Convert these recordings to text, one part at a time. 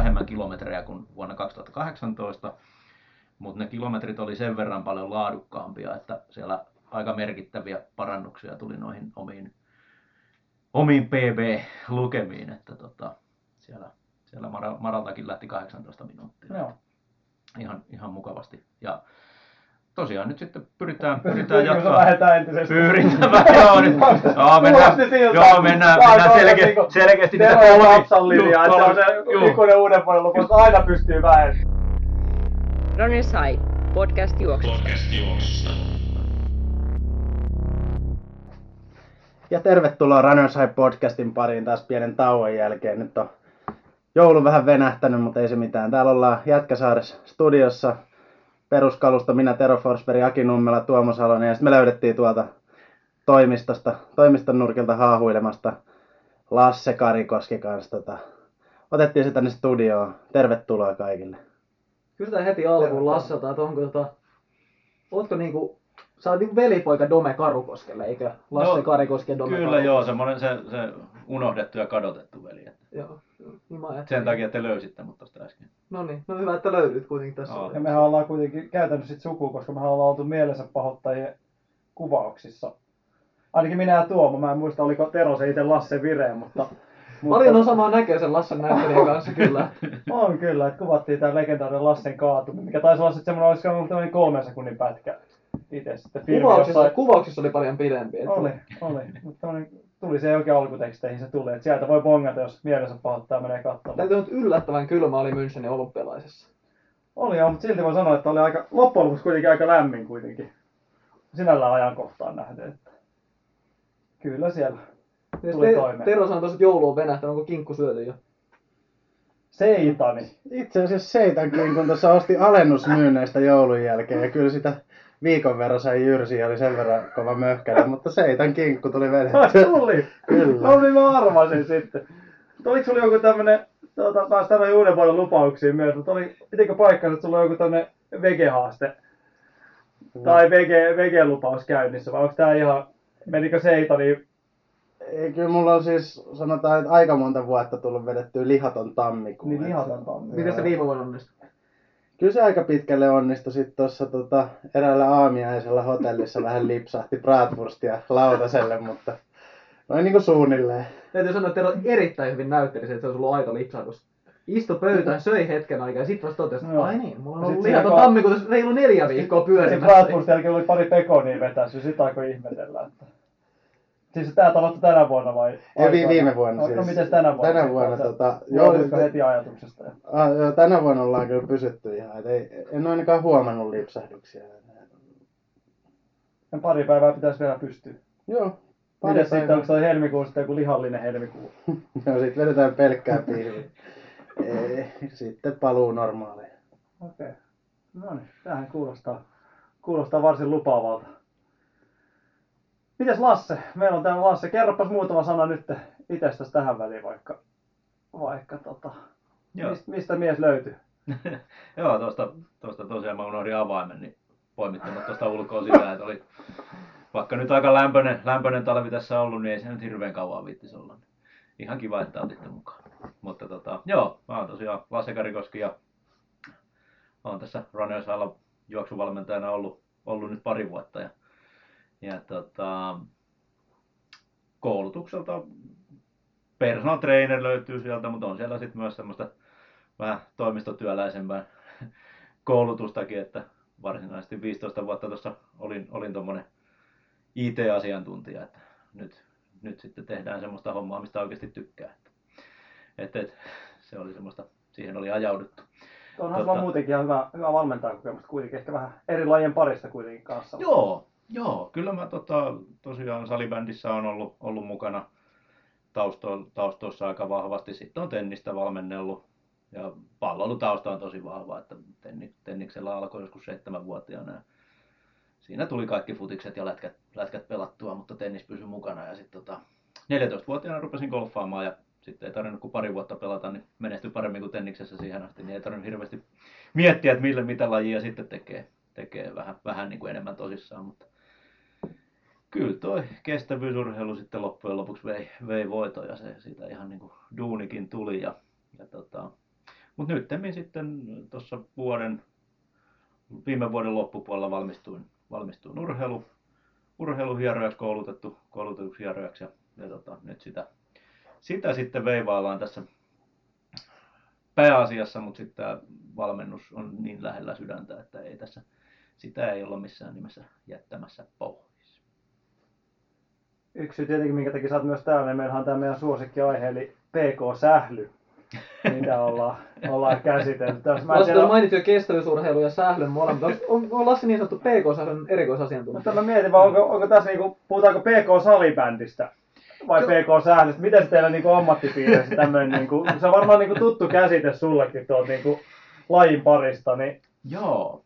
vähemmän kilometrejä kuin vuonna 2018, mutta ne kilometrit oli sen verran paljon laadukkaampia, että siellä aika merkittäviä parannuksia tuli noihin omiin PB-lukemiin, että siellä Maraltakin lähti 18 minuuttia. No. Ihan mukavasti. Ja tosiaan nyt sitten pyritään jatkaa. Lähdetään entisestään. Mennään selkeästi niitä kolmilinjaa. Se on se ikuinen uuden vuoden luku, aina pystyy vähentämään. Runners High, podcast juoksusta. Ja tervetuloa Runners High podcastin pariin taas pienen tauon jälkeen. Nyt on joulu vähän venähtänyt, mutta ei se mitään. Täällä ollaan Jätkäsaaressa studiossa. Peruskalusta minä, Tero Forsberg, Aki Nummela, Tuomo Salonen, ja sitten me löydettiin tuolta toimiston nurkilta haahuilemasta Lasse Karikoski kanssa. Otettiin se tänne studioon. Tervetuloa kaikille. Kysytään heti alkuun Lasselta, että ootko niinku, sä oot niinku velipoika Dome Karikoskelle, eikö? Lasse Karikosken Dome Karikoskelle. Kyllä joo, semmoinen se unohdettu ja kadotettu veli. Joo. Sen takia te löysitte mut tosta äsken. No hyvä, että löydyt kuitenkin tässä. Ja mehän ollaan kuitenkin käytännössä sit sukua, koska mehän ollaan oltu mielensä pahoittajien kuvauksissa. Ainakin minä ja Tuomo, mä en muista oliko Tero se itse Lasse vireen, mutta... Paljon on samaa näköä sen Lassen näyttelijän kanssa kyllä. On kyllä, että kuvattiin tää legendaarinen Lassen kaatuminen, mikä taisi olla sitten semmoinen 3 sekunnin pätkä. Itse sitten kuvauksissa oli paljon pidempi. Oli, mutta tuli se oikein alkuteksteihin se tuli, että sieltä voi bongata, jos mielensä pahoittaa menee katsomaan. Täytyy nyt yllättävän kylmä oli Münchenin olympialaisessa. Oli joo, mutta silti voi sanoa, että oli aika, loppujen lopuksi kuitenkin aika lämmin kuitenkin. Sinällään ajankohtaan nähden, että kyllä siellä tuli toimeen. Tero sanoi tuossa, joulu on venähtänyt, onko kinkku syöty jo? Seitani. Itse asiassa seitankin, kun tuossa osti alennusmyynneistä joulun jälkeen ja kyllä sitä... Viikon verran sai jyrsi ja oli sen verran kova möhkäinen, mutta seitan kinkku tuli vedettyä. Tuli! Kyllä. No niin mä arvasin sitten. Oliko sulla joku tämmönen, pääsi tämmönen uuden vuoden lupauksiin myös, mutta pitikö paikkansa, että sulla on joku tämmönen vegehaaste? No. Tai vegelupaus käynnissä, vai onko tää ihan, menikö seitaniin? Ei, kyllä mulla on siis, sanotaan, että aika monta vuotta tullut vedettyä lihaton tammikuun. Niin lihaton tammikuun. Miten se viime vuonna onnistui? Kyllä se aika pitkälle onnistui sitten tuossa eräällä aamiaisella hotellissa vähän lipsahti bratwurstia lautaselle, mutta noin niin kuin suunnilleen. Täytyy sanoa, että teillä on erittäin hyvin näyttelisi, että se on ollut aito lipsahdus. Istui pöytään, söi hetken aikaa ja sitten vasta totesi, että ai niin, mulla on ollut lihaton tammikuuta reilu 4 viikkoa pyörimässä. Sitten bratwurstin jälkeen oli pari pekonia vetäisi, sitä alkoi ihmetellä. Siis tää tapahtui tänä vuonna vai? Ei, viime vuonna siis. No mites tänä vuonna? Tänä vuonna Luovutko heti ajatuksesta? Joo, tänä vuonna ollaan kyllä pysytty ihan. En ainakaan huomannut lipsahduksia. En pari päivää pitäisi vielä pystyä. Joo. Mites sitten, onko toi helmikuu sitten joku lihallinen helmikuu? Joo, sit vedetään pelkkää piiriin. Sitten paluu normaaliin. Okei. No niin, tämähän kuulostaa varsin lupaavalta. Mites Lasse? Meillä on täällä Lasse. Kerropas muutama sana nyt itsestäsi tähän väliin vaikka mistä mies löytyy? Joo, tuosta tosiaan mä unohdin avaimen, niin poimittamat tuosta ulkoa sitä, että oli vaikka nyt aika lämpöinen talvi tässä ollut, niin ei se nyt hirveän kauan viittisi olla. Ihan kiva, että otitte mukaan. Mutta joo, mä oon tosiaan Lasse Karikoski ja oon tässä Runners High juoksuvalmentajana ollut nyt 2 vuotta ja koulutukselta personal trainer löytyy sieltä, mutta on siellä sitten myös semmoista vähän toimistotyöläisempää koulutustakin, että varsinaisesti 15 vuotta tuossa olin tommonen IT-asiantuntija, että nyt sitten tehdään semmoista hommaa, mistä oikeasti tykkää. Että se oli semmoista, siihen oli ajauduttu. Onhan sulla muutenkin ihan hyvä valmentajakokemusta kuitenkin, ehkä vähän eri lajien parista kuitenkin kanssa. Joo, kyllä mä tosiaan salibändissä on ollut mukana taustoissa aika vahvasti. Sitten on tennistä valmennellut ja palloilutausta on tosi vahva, että tenniksellä alkoi joskus 7-vuotiaana. Ja siinä tuli kaikki futikset ja lätkät pelattua, mutta tennis pysyi mukana. Ja sitten 14-vuotiaana rupesin golfaamaan ja sitten ei tarvinnut kuin 2 vuotta pelata, niin menestyi paremmin kuin tenniksessä siihen asti. Niin ei tarvinnut hirveästi miettiä, että mitä lajia sitten tekee vähän niin kuin enemmän tosissaan, mutta kyllä toi kestävyysurheilu sitten loppujen lopuksi vei voitoja, se siitä ihan niin kuin duunikin tuli ja Mutta nyttemmin sitten tuossa viime vuoden loppupuolella valmistuin urheiluhierojaksi, koulutushierojaksi ja nyt sitä sitten veivaillaan tässä pääasiassa, mutta sitten tämä valmennus on niin lähellä sydäntä, että ei tässä, sitä ei olla missään nimessä jättämässä pois. Yksi syy tietenkin, minkä takia sä oot myös täällä, niin meillähän on tämä meidän suosikkiaihe, eli PK-sähly. Mitä ollaan käsitelty. Lasse mainitsi jo kestävyysurheilu ja sählyn molemmat. Onko Lasse niin sanottu PK-sählyn erikoisasiantuntija? Mä mietin vaan, onko tässä niinku, puhutaanko PK-salibändistä vai PK-sählystä? Miten se teillä niinku ammattipiirissä tämmöinen, niinku, se on varmaan niinku tuttu käsite sullekin tuolta niinku lajin parista. Niin joo.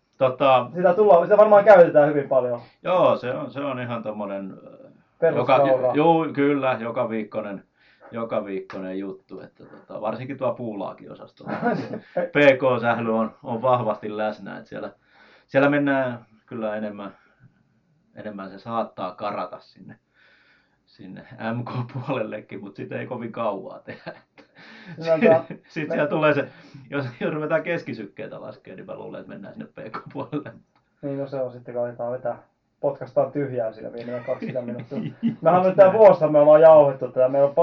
Sitä varmaan käytetään hyvin paljon. Joo, se on ihan tommonen peruskaura. Joo, kyllä, joka viikkoinen juttu, että varsinkin tuo puulaakin osastolla PK-sähly on vahvasti läsnä, että siellä mennään kyllä enemmän se saattaa karata sinne MK-puolellekin, mutta sitä ei kovin kauaa tehdä. Sitten siellä tulee se, jos ruvetaan keskisykkeitä laskemaan, niin mä luulen, että mennään sinne PK-puolelle. Niin, no se on sitten, kun aletaan vetää. Podcastaan tyhjää siinä vielä 20 minuuttia. Mehän nyt tää vuosi me ollaan jauhettu tätä. Meillä on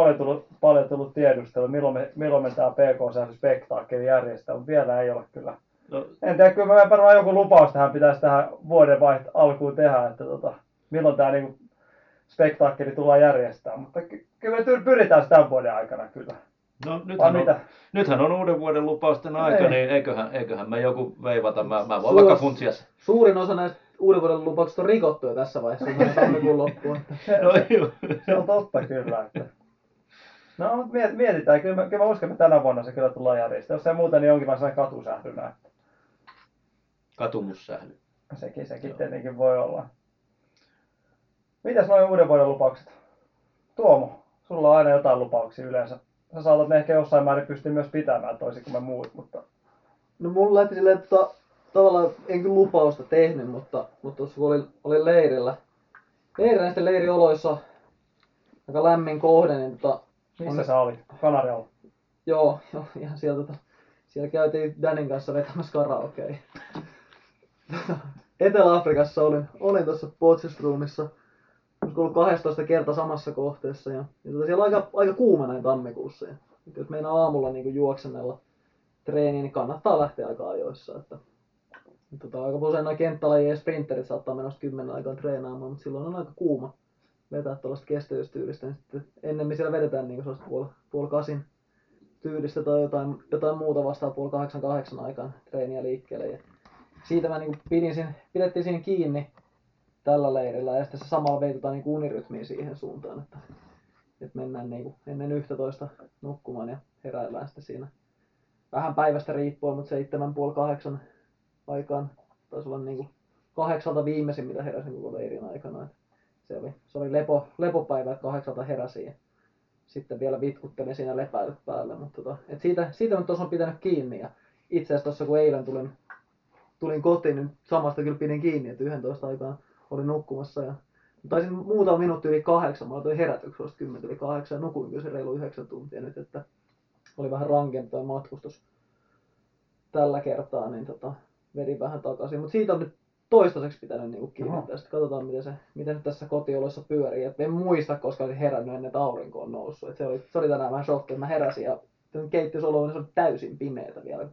paljon tullut tiedustelua, milloin me tää PK-sähly-spektaakkeli järjestää, mutta vielä ei ole kyllä. No. En tiedä, kyllä me varmaan joku lupaus pitäisi tähän vuoden alkuun tehdä, että milloin tää niinku spektaakkeli tullaan järjestää. Mutta kyllä me pyritään tämän vuoden aikana kyllä. No nythän on uuden vuoden lupausten aika, niin eiköhän me joku veivata. Mä voin vaikka funtsia. Suurin osa näistä uuden vuoden lupaukset on rikottu jo tässä vaiheessa tammikuun loppuun. Se on totta kyllä. Että. No mietitään, kyllä mä uskon, että tänä vuonna se kyllä tullaan järjestämään. Jos ei muuta, niin onkin vaan sellainen katusählynä. Katumussähly. Sekin tietenkin voi olla. Mitäs noin uuden vuoden lupaukset? Tuomo, sulla on aina jotain lupauksia yleensä. Sä saatat ne ehkä jossain määrin pystyä myös pitämään toisin kuin me muut, mutta... No mulla lähti silleen, että tavallaan en kyllä lupausta tehnyt, mutta tuossa kun olin leirillä sitten leirioloissa, aika lämmin kohde, niin Missä sä olit? Kanarialla? Joo, ihan siellä käytiin Danin kanssa vetämässä karaokea. Etelä-Afrikassa olin tuossa Potchefstroomissa. Olisiko ollut 12 kertaa samassa kohteessa ja siellä on aika kuuma näin tammikuussa. Ja, jos meinaa aamulla niin juoksenella treeniin, niin kannattaa lähteä aika ajoissa. Aika usein noin kenttälajien ja sprinterit saattaa mennä 10 aikaa treenaamaan, mutta silloin on aika kuuma vetää tuollaista kestävyystyylistä. Ennemmin siellä vedetään niin puoli kasin tyylistä tai jotain muuta vastaan 7:30-8 aikaan treeniä liikkeelle. Ja siitä mä niin pidettiin siinä kiinni tällä leirillä ja sitten samalla veitään niin unirytmiä siihen suuntaan, että mennään niin ennen 11 nukkumaan ja heräillään sitten siinä vähän päivästä riippuen, mutta 7:30-8 aikaan taisi olla niin 8 viimeisin, mitä heräsin koko leirin aikana. Että se oli lepopäivä, että 8 heräsin ja sitten vielä vitkuttelin siinä lepäilyt päälle, mutta et siitä on tosiaan pitänyt kiinni ja itse asiassa tuossa kun eilen tulin kotiin, niin samasta kyllä pidin kiinni, että 11 aikaan olin nukkumassa ja taisin muutama minuutti yli 8, mä aloin herätyksi vasta 7:10 ja nukuin kyllä se reilu 9 tuntia nyt, että oli vähän rankempi toi matkustus tällä kertaa, niin vedin vähän takaisin, mutta siitä on nyt toistaiseksi pitänyt niinku kiinni tästä. Katsotaan miten nyt tässä kotioloissa pyörii, et en muista, koska olin herännyt ennen, että aurinko on noussut, et se oli tänään vähän shokki, että mä heräsin ja keittiösolo oli täysin pimeätä vielä.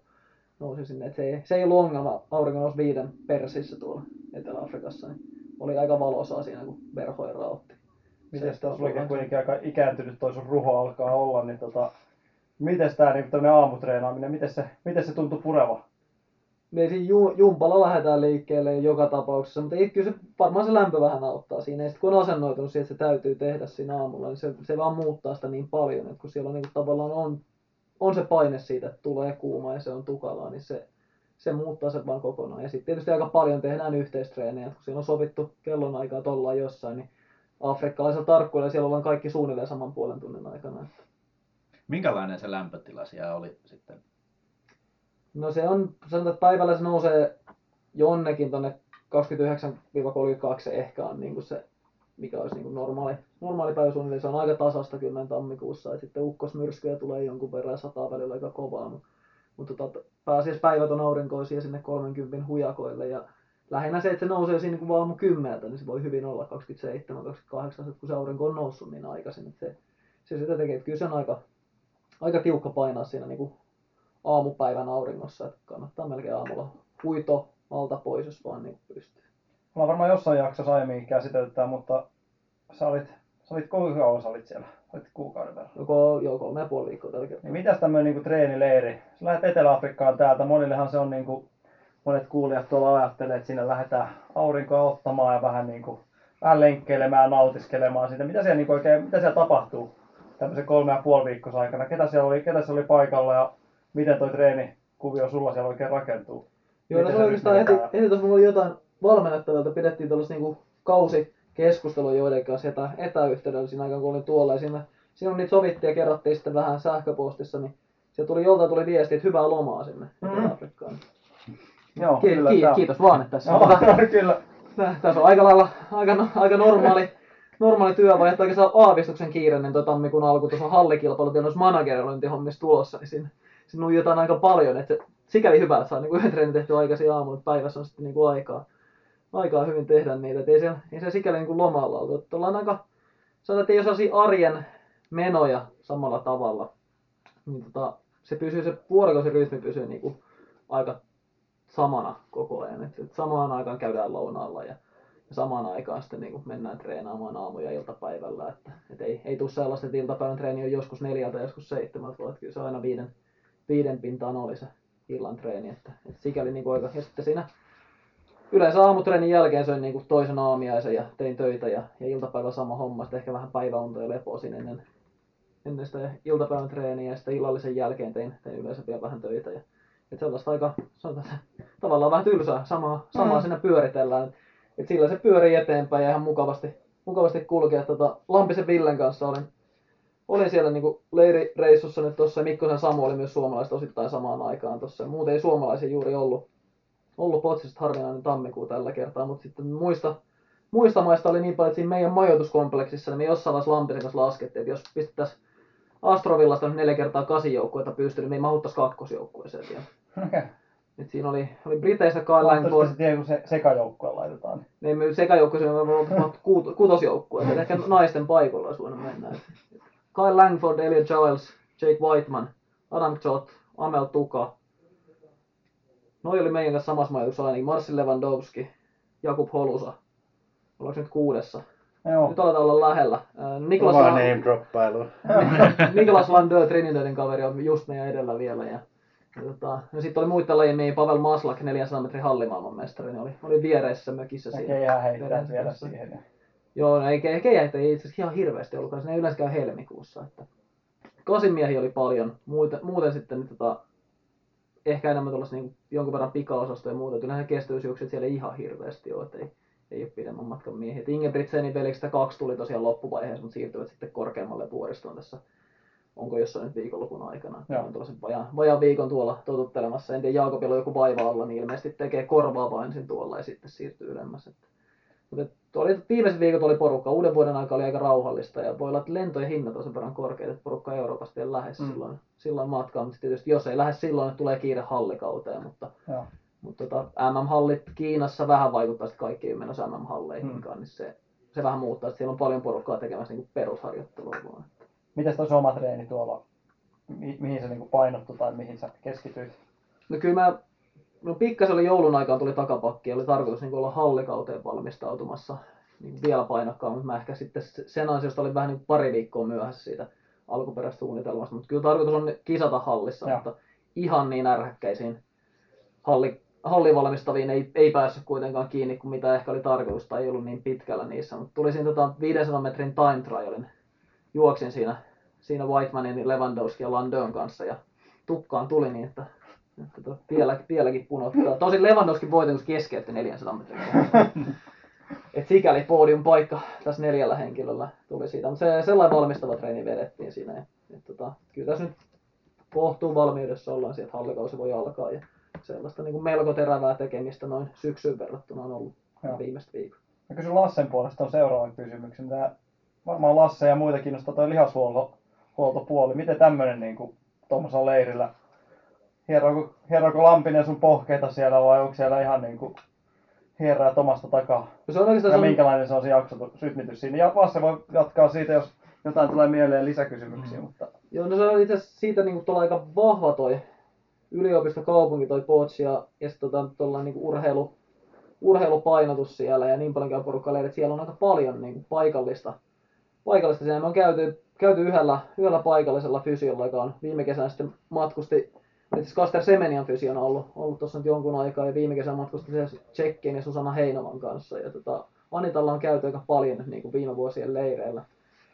Nousin sinne, että se ei ollut ongelma, aurinko nousi 5 persissä tuolla Etelä-Afrikassa, niin oli aika valoisaa siinä, kun verhoja raotti. Mites tässä olikin kuitenkin aika ikääntynyt toi sun ruho alkaa olla, niin mites tää niin tämmönen aamutreenaaminen, mites se tuntui pureva? Me siinä jumpalla lähdetään liikkeelle joka tapauksessa, mutta kyllä se, varmaan se lämpö vähän auttaa siinä, ja sit kun on asennoitunut siihen, että se täytyy tehdä siinä aamulla, niin se vaan muuttaa sitä niin paljon, että kun siellä on, niin kuin, tavallaan on se paine siitä, että tulee kuuma ja se on tukalaa, niin se muuttaa sen vaan kokonaan. Ja sitten tietysti aika paljon tehdään yhteistreenejä, kun siinä on sovittu kellonaikaa, että ollaan jossain, niin afrikkalaisella tarkkuudella siellä ollaan kaikki suunnilleen saman puolen tunnin aikana. Minkälainen se lämpötila siellä oli sitten? No se on, sanotaan, että päivällä se nousee jonnekin tuonne 29-32 ehkä on niin kuin se, mikä olisi niin kuin normaali päiväsuunnilleen. Se on aika tasasta kyllä tammikuussa, ja sitten ukkosmyrskyjä tulee jonkun verran ja sataa välillä aika kovaa, mutta Mutta pääasiassa päivät on aurinkoisia sinne 30 hujakoille ja lähinnä se, että se nousee siinä kun aamu 10, niin se voi hyvin olla 27-28, kun se aurinko on noussut niin aikaisin. Että se sitä tekee, että kyllä se on aika tiukka painaa siinä niin kuin aamupäivän auringossa, että kannattaa melkein aamulla huito alta pois, jos vaan niin pystyy. Ollaan varmaan jossain jaksossa aiemmin käsiteltää, mutta sä olit kuinka kauan sä olit siellä? Olit kuukauden verran? Joo, 3,5 viikkoa tällä kertaa. Niin mitäs tämmöinen niin kuin treenileiri? Sä lähdet Etelä-Afrikkaan täältä, monillehan se on niin kuin, monet kuulijat tuolla ajattelee, että siinä lähdetään aurinkoa ottamaan ja vähän lenkkeilemään, nautiskelemaan siitä. Mitä siellä, niin kuin oikein, mitä siellä tapahtuu tämmöisen 3,5 viikkoa aikana? Ketä siellä oli paikalla ja miten toi treenikuvio sulla siellä oikein rakentuu? Joo, no se oikeastaan heti tuossa mulla oli jotain valmennettavilta, pidettiin tuollaista niin kausikeskustelua joiden kanssa etäyhteydellä siinä aikaan, kun olin tuolla. Ja siinä on niitä sovittiin ja kerrottiin sitten vähän sähköpostissa, niin se joltain tuli viesti, että hyvää lomaa sinne Etelä-Afrikkaan. Joo, kiitos vaan, että tässä on. Kyllä. Tässä on aika lailla normaali työvaihe, että oikeastaan aavistuksen kiireinen tuo tammikuun alku, tuossa on hallikilpailut ja noissa managerointihommissa tulossa, niin siinä on jotain aika paljon, että sikäli hyvä, että saa niin yhden treenin tehty aikaisin aamulla, että päivässä on sitten niin kuin aikaa hyvin tehdä niitä, että ei se sikäli niin kuin lomalla oltu, että ollaan aika, sanotaan, että ei ole sellaisia arjen menoja samalla tavalla, niin se vuorokausirytmi pysyy niin kuin aika samana koko ajan, että samaan aikaan käydään lounaalla ja samaan aikaan sitten niin kuin mennään treenaamaan aamu- ja iltapäivällä, että ei tule sellaista, että iltapäivän treeni on joskus 4, joskus 7, vaan kyllä se aina 5 pintaan oli se illan treeni, että sikäli niin kuin aika, ja sitten siinä yleensä aamutreenin jälkeen söin niin kuin toisen aamiaisen ja tein töitä ja iltapäivällä sama homma, sitten ehkä vähän päiväunta ja lepoa siinä ennen sitä iltapäivän treeniä ja sitten illallisen jälkeen tein yleensä vielä vähän töitä ja että sellaista aika, tavallaan vähän tylsää, samaa siinä pyöritellään. Et sillä se pyörii eteenpäin ja ihan mukavasti kulkee. Lampisen Villen kanssa olin siellä niinku leirireissussa nyt tuossa. Mikkosen Samu oli myös suomalaista osittain samaan aikaan tuossa. Muuten ei suomalaisia juuri ollut Potchista, harvinainen tammikuu tällä kertaa. Mutta sitten muista maista oli niin paljon, että siinä meidän majoituskompleksissa niin me jossain vaiheessa Lampisen kanssa laskettiin, että jos pistettäisiin Astrovillasta 4x8 joukkuetta pystyy, niin me ei mahuttaisi kakkosjoukkueeseen vielä. Okay. Nyt siinä oli Briteistä Kyle Langford. Se tiedä, kun se sekajoukkueen laitetaan. Niin me sekajoukkueeseen me ollaan kutosjoukkueeseen, ehkä naisten paikalla olisi voinut mennä. Kyle Langford, Elliot Giles, Jake Whitman, Adam Kszczot, Amel Tuka. Noi oli meidän kanssa samassa majoituksessa ainakin. Marsi Lewandowski, Jakub Holusa. Ollaanko nyt 6? Joo. Nyt aletaan olla lähellä. Niklas name-droppailu. Niklas Van Dö, Trinidadin kaveri, on just meidän edellä vielä. Ja sitten oli muita lajimia, Pavel Maslak, 400 metrin hallimaailmanmestari, niin oli vieressä mökissä siinä. Keihä heittää vielä siihen. Joo, no ei keihäitä, ei itse asiassa ihan hirveästi ollutkaan, se ei yleensä käy helmikuussa. Kasimiehiä oli paljon, muuten sitten niin, ehkä enemmän tuollaista niin, jonkun verran pikaosastoja ja muuta, kyllähän kestävyysjuokset siellä ei ihan hirveästi ole. Ei ole pidemmän matkan miehiä. Ingebrigtsenin veljeksestä 2 tuli tosiaan loppuvaiheessa, mutta siirtyvät sitten korkeammalle vuoristoon tässä, onko jossain nyt viikonlopun aikana. Joo. On tuollaisen vajaan viikon tuolla totuttelemassa. En tiedä, Jaakobilla on joku vaiva alla, niin ilmeisesti tekee korvaavaa ensin tuolla ja sitten siirtyy ylemmässä. Mutta viimeiset viikot oli porukka. Uuden vuoden aika oli aika rauhallista ja voi olla, että lentojen hinnat on sen verran korkeita, että porukka Euroopasta ei lähde silloin matkaan. Mutta tietysti jos ei lähde silloin, niin tulee kiire hallikauteen. Mutta MM-hallit Kiinassa vähän vaikuttaa, että kaikki ei menossa MM-halleihinkaan, niin se vähän muuttaa, että siellä on paljon porukkaa tekemässä niin perusharjoittelua vaan. Mites toi oma treeni tuolla, mihin se niin painottui tai mihin sä keskityit? No kyllä pikkasen oli joulun aikaan tuli takapakki ja oli tarkoitus niin olla hallikauteen valmistautumassa niin vielä painokkaammin, mutta mä ehkä sitten sen ansiosta olin vähän niin 2 viikkoa myöhässä siitä alkuperäisestä suunnitelmasta, mutta kyllä tarkoitus on kisata hallissa, ja. Mutta ihan niin ärhäkkäisiin hallivalmistaviin ei päässyt kuitenkaan kiinni, kuin mitä ehkä oli tarkoitus, tai ei ollut niin pitkällä niissä. Mutta tuli siinä 500 metrin time trialin. Juoksin siinä Whitemanin, Lewandowski ja Landon kanssa, ja tukkaan tuli niin, että vieläkin punottaa. Tosin Lewandowski voitanut keskeytti 400 metrin. Et sikäli podium paikka tässä 4 henkilöllä tuli siitä. Mutta sellainen valmistava treeni vedettiin siinä. Kyllä tässä nyt kohtuun valmiudessa ollaan sieltä, että hallikausi voi alkaa. Ja sellaista niin kuin melko terävää tekemistä noin syksyyn verrattuna on ollut viimeistä viikkoa. Mä kysyn Lassen puolesta on seuraavan kysymyksen. Tää varmaan Lasse ja muita kiinnostaa toi lihashuoltopuoli. Miten tämmöinen niin tuommoisella leirillä Hieroiko Lampinen sun pohkeita siellä vai onko siellä ihan niinku hieroja omasta takaa? Se on ja minkälainen se on se sytmitys siinä? Ja Lasse voi jatkaa siitä, jos jotain tulee mieleen lisäkysymyksiä. Mutta... Joo, no se on itse asiassa siitä niinku tuolla aika vahva toi yliopistokaupunki toi Potch ja sitten tuollainen niinku urheilupainotus siellä ja niin paljon käy porukkaa, että siellä on aika paljon niinku paikallista siinä. Me on käyty yhdellä paikallisella fysiolla, joka on viime kesänä sitten matkusti. Itse Kaster Semenian fysi on ollut tuossa nyt jonkun aikaa ja viime kesänä matkustin Tšekkiin ja Susanna Heinolan kanssa. Ja Anitalla on käyty aika paljon niin kuin viime vuosien leireillä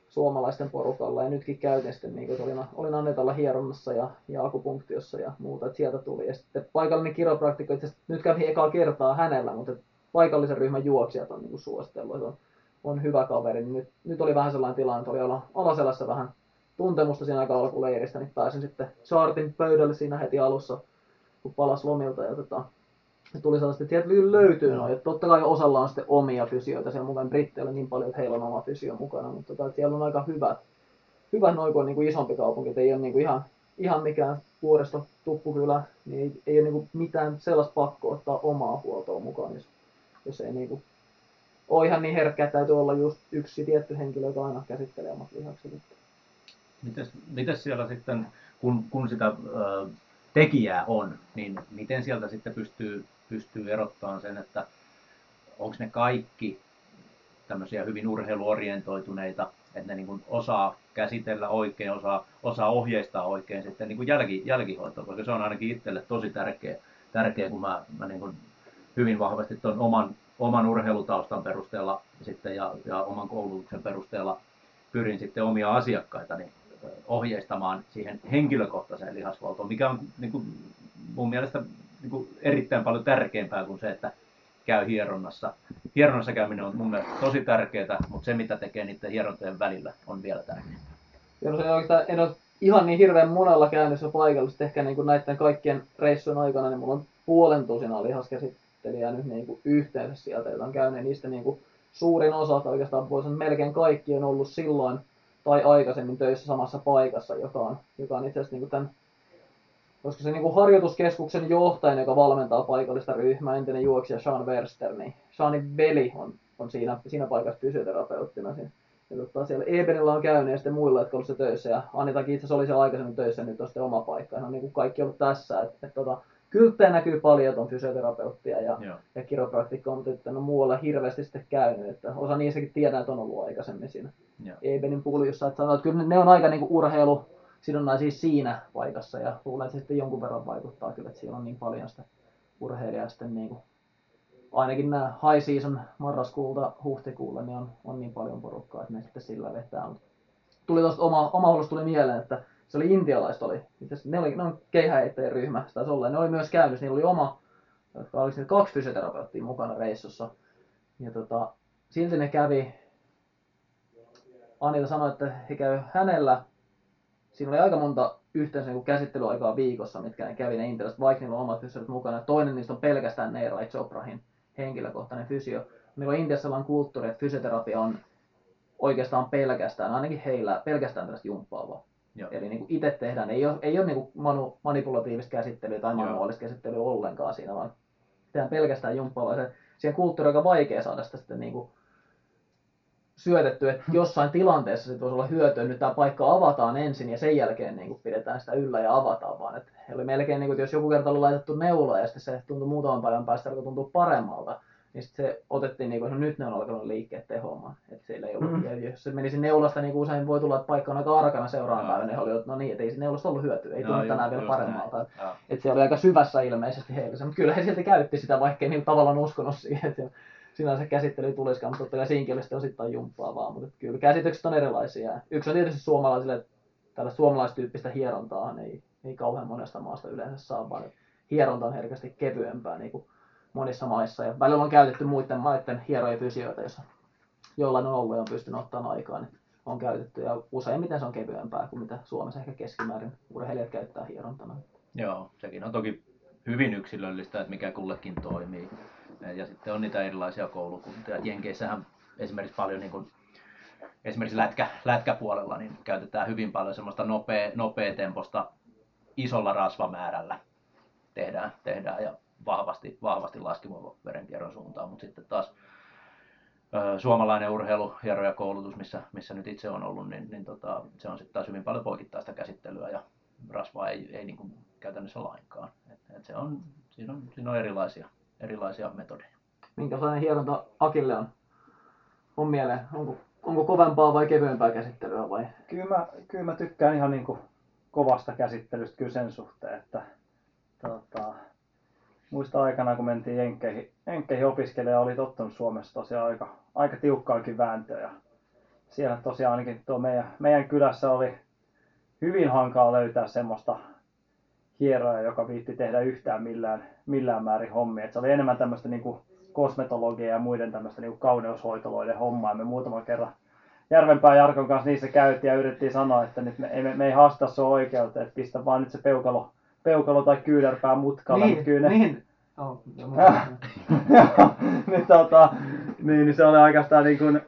suomalaisten porukalla ja nytkin käytin sitten, niin kuin, olin Anitalla hieronnassa ja akupunktiossa ja muuta, että sieltä tuli. Ja sitten paikallinen kiropraktikko, itse asiassa nyt kävi ekaa kertaa hänellä, mutta paikallisen ryhmän juoksijat on niin kuin suositellut. On hyvä kaveri. Nyt oli vähän sellainen tilanne, että oli alaselässä vähän tuntemusta siinä aika alkuleiristä, niin pääsin sitten chartin pöydälle siinä heti alussa, kun palasi lomilta. Ja tuli sellaista, että sieltä löytyy noin. Totta kai osalla on sitten omia fysioita. Siellä mukaan britteillä niin paljon, että heillä on oma fysio mukana, mutta siellä on aika hyvä noin, kun on niin kuin isompi kaupunki. Et ei ole niin kuin ihan mikään vuoristo tuppukylä, niin ei ole niin kuin mitään sellaista pakko ottaa omaa huoltoa mukaan, jos ei niin kuin on ihan niin herkkä, että täytyy olla just yksi tietty henkilö, joka aina käsittelee omat lihakset. Mites siellä sitten, kun sitä tekijää on, niin miten sieltä sitten pystyy erottamaan sen, että onko ne kaikki tämmöisiä hyvin urheiluorientoituneita, että ne niin kuin osaa käsitellä oikein, osaa ohjeistaa oikein sitten niin kuin jälkihoitoa, koska se on ainakin itselle tosi tärkeä kun mä niin kuin hyvin vahvasti tuon oman urheilutaustan perusteella sitten ja oman koulutuksen perusteella pyrin sitten omia asiakkaitani ohjeistamaan siihen henkilökohtaiseen lihashuoltoon, mikä on niin kuin, mun mielestä niin kuin erittäin paljon tärkeämpää kuin se, että käy hieronnassa. Hieronnassa käyminen on mun mielestä tosi tärkeää, mutta se mitä tekee niiden hierontojen välillä on vielä tärkeämpää. En ole ihan niin hirveän monella käynnissä paikallisesti, ehkä niin kuin näiden kaikkien reissujen aikana, niin mulla on 500 lihaskäsittelijää nyt niin kuin yhteensä sieltä, jota on käynyt niistä niin kuin suurin osa, tai oikeastaan voisi sanoa, melkein kaikki on ollut silloin tai aikaisemmin töissä samassa paikassa, joka on itse asiassa niin tämän, koska se niin harjoituskeskuksen johtaja, joka valmentaa paikallista ryhmää, entinen juoksija Sean Werster, niin Seanin veli on siinä paikassa fysioterapeuttina. Ja siellä Ebenillä on käynyt ja sitten muilla, jotka on ollut töissä, ja Anitakin itse asiassa oli siellä aikaisemmin töissä, nyt on sitten oma paikka. Ja niin kaikki on ollut tässä. Kylttejä näkyy paljon, että on fysioterapeuttia ja kiropraktikkoa, mutta että on muualla hirveästi sitten käynyt. Että osa niissäkin tiedän, että on ollut aikaisemmin siinä Ebenin puljussa. Että sanotaan, että kyllä ne on aika niin kuin urheilusidonnaisia siinä paikassa ja luulen, että se sitten jonkun verran vaikuttaa kyllä, että siellä on niin paljon sitä urheilijaa sitten niin kuin, ainakin nämä high season marraskuulta huhtikuulle, niin on niin paljon porukkaa, että ne sitten sillä vetää. Mutta tuli tuosta oma huolesta tuli mieleen, että se oli intialaiset, ne on keihäheittäjien ryhmä, ne oli myös käynyt, niillä oli oliko 2 fysioterapeuttia mukana reissussa. Ja silti ne kävi, Anita sanoi, että he käy hänellä, siinä oli aika monta yhteensä niin käsittelyaikaa viikossa, mitkä ne kävi ne intialaiset, vaikka niillä on omat fysioit mukana. Toinen niistä on pelkästään Neera Choprahin henkilökohtainen fysio. Meillä on Intiassa sellainen kulttuuri, että fysioterapia on oikeastaan pelkästään, ainakin heillä, pelkästään tällaista jumppaavaa. Joo. Eli niin kuin itse tehdään, ei ole niin kuin manipulatiivista käsittelyä tai manuaalista käsittelyä ollenkaan siinä, vaan tehdään pelkästään jumppaa. Siihen kulttuuriin on aika vaikea saada sitä sitten niin kuin syötettyä, että jossain tilanteessa se voisi olla hyötyä, nyt tämä paikka avataan ensin ja sen jälkeen niin kuin pidetään sitä yllä ja avataan vaan. Että oli melkein, niin kuin, että jos joku kerta oli laitettu neula ja sitten se tuntui muutaman päivän päästä, alkoi tuntua paremmalta, niin sitten se otettiin, niin kuin, että nyt ne on alkanut liikkeet tehoamaan. Ja jos se menisi neulasta, niin usein voi tulla, että paikka on aika arkana seuraavan päivänä. He olivat, että ei neulasta ollut hyötyä, ei tunnu tänään vielä paremmalta. Että se oli aika syvässä ilmeisesti heillä. Mutta kyllä he sieltä käytti sitä, vaikkei niin tavallaan uskonut siihen, että sinänsä käsittely tulisikaan. Mutta totta kai siinkin oli sitten osittain jumppaa vaan. Mutta kyllä käsitykset on erilaisia. Yksi on tietysti suomalaisille, että tällaista suomalaistyyppistä hierontaa ei kauhean monesta maasta yleensä saa, vaan hieronta on herkästi kevyempää. Niin kuin monissa maissa ja välillä on käytetty muiden maiden hieroja fysioita, jollain on ollut ja on pystynyt ottamaan aikaa, niin on käytetty ja useimmiten se on kevyempää kuin mitä Suomessa ehkä keskimäärin urheilijat käyttää hierontana. Joo, sekin on toki hyvin yksilöllistä, että mikä kullekin toimii ja sitten on niitä erilaisia koulukuntia. Jenkeissähän esimerkiksi paljon niin kuin, esimerkiksi lätkäpuolella niin käytetään hyvin paljon semmoista nopeatempoista isolla rasvamäärällä tehdään ja vahvasti laskevan verenkierron suuntaan, mutta sitten taas suomalainen urheilu, hiero ja koulutus, missä nyt itse on ollut, niin se on sitten taas hyvin paljon poikittaista käsittelyä ja rasvaa ei niin kuin käytännössä lainkaan. Et se on, siinä on erilaisia metodeja. Minkälainen hieronta Akille on mieleen? Onko kovempaa vai kevyempää käsittelyä vai? Kyllä mä tykkään ihan niin kuin kovasta käsittelystä kyllä sen suhteen, että muista aikana, kun mentiin Jenkkeihin opiskelemaan, oli tottunut Suomessa tosiaan aika tiukkaakin vääntöä. Ja siellä tosiaan ainakin tuo meidän kylässä oli hyvin hankaa löytää semmoista hieroja, joka viitti tehdä yhtään millään määrin hommia. Et se oli enemmän tämmöistä niinku kosmetologia ja muiden tämmöistä niinku kauneushoitoloiden hommaa. Me muutaman kerran Järvenpään Jarkon kanssa niissä käytiin ja yritettiin sanoa, että nyt me ei haastaa se oikeuteen, että pistä vaan nyt se peukalo tai kyynärpää mutkalle. Niin se oli oikeastaan niin kuin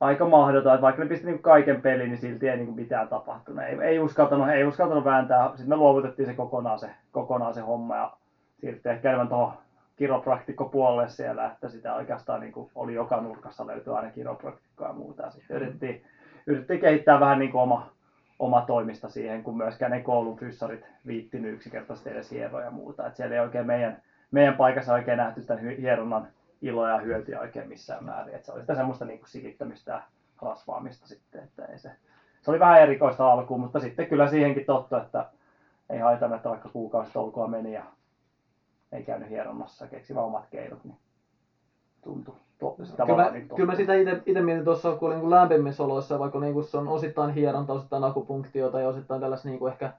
aika mahdoton, että vaikka ne pisti niin kaiken peliin, niin silti ei niin mitään tapahtunut. Ei uskaltanut vääntää. Sitten me luovutettiin se kokonaan se homma ja siirtyi ehkä enemmän tuohon kiropraktikkopuolelle siellä, että sitä oikeastaan niin kuin oli joka nurkassa löytyi aina kiropraktikkoa ja muuta. Sitten yritettiin kehittää vähän niin kuin oma toimista siihen, kun myöskään ne koulun fyssarit viittinyt yksinkertaisesti edes hieroja ja muuta. Et siellä ei oikein meidän paikassa oikein nähty sitä hieronnan iloja ja hyötyjä oikein missään määrin. Et se oli sitä semmoista niin kuin silittämistä ja rasvaamista sitten. Että ei se oli vähän erikoista alkuun, mutta sitten kyllä siihenkin totta, että ei haitannut, että vaikka kuukausitolkoa meni ja ei käynyt hieronnassa, keksi vaan omat keinot, niin tuntui. Kyllä mä sitä itse mietin tuossa, kun oli niin lämpimmissä oloissa, vaikka niin se on osittain hieronta, osittain akupunktiota ja osittain tällaisessa niin ehkä,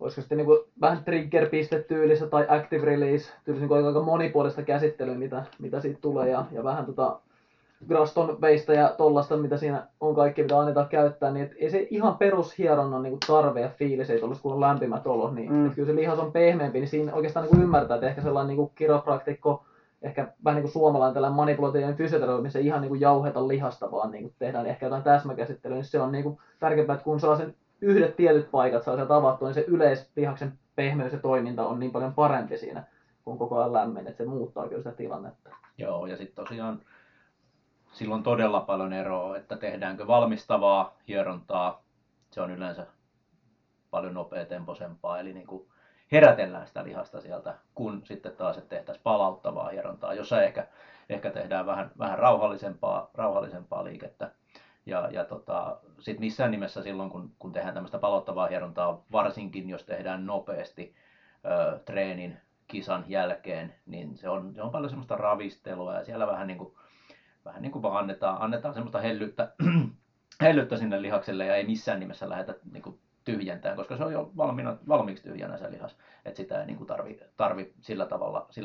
olisiko sitten niin vähän trigger-pistetyylissä tai active release -tyylissä niin aika monipuolista käsittelyä, mitä siitä tulee ja vähän Graston veistä ja tollasta, mitä siinä on kaikki, mitä annetaan käyttää, niin ei se ihan perushieronnan niin tarve ja fiilis ei tullut, kun on lämpimät olot, niin kyllä se lihas on pehmeämpi, niin siinä oikeastaan niin ymmärtää, että ehkä sellainen niin kiropraktikko, ehkä vähän niin kuin suomalainen tällainen manipulatiivinen fysioterapia, missä ei ihan niin kuin jauheta lihasta, vaan niin kuin tehdään ehkä jotain täsmäkäsittelyä, niin se on niin kuin tärkeämpää, että kun saa sen yhdet tietyt paikat, saa sieltä avattua, niin se yleislihaksen pehmeys ja toiminta on niin paljon parempi siinä, kun koko ajan lämmin, että se muuttaa kyllä sitä tilannetta. Joo, ja sitten tosiaan silloin todella paljon eroa, että tehdäänkö valmistavaa hierontaa, se on yleensä paljon nopeatempoisempaa, eli niin kuin herätellään sitä lihasta sieltä, kun sitten taas tehtäisiin palauttavaa hierontaa, jossa ehkä tehdään vähän rauhallisempaa liikettä. Ja sitten missään nimessä silloin, kun tehdään tämmöistä palauttavaa hierontaa, varsinkin jos tehdään nopeasti treenin, kisan jälkeen, niin se on paljon semmoista ravistelua ja siellä vähän niin kuin vaan annetaan semmoista hellyttä sinne lihakselle ja ei missään nimessä lähdetä niin kuin tyhjentää, koska se on jo valmiiksi tyhjänä se lihas, että sitä ei niin kuin tarvi sillä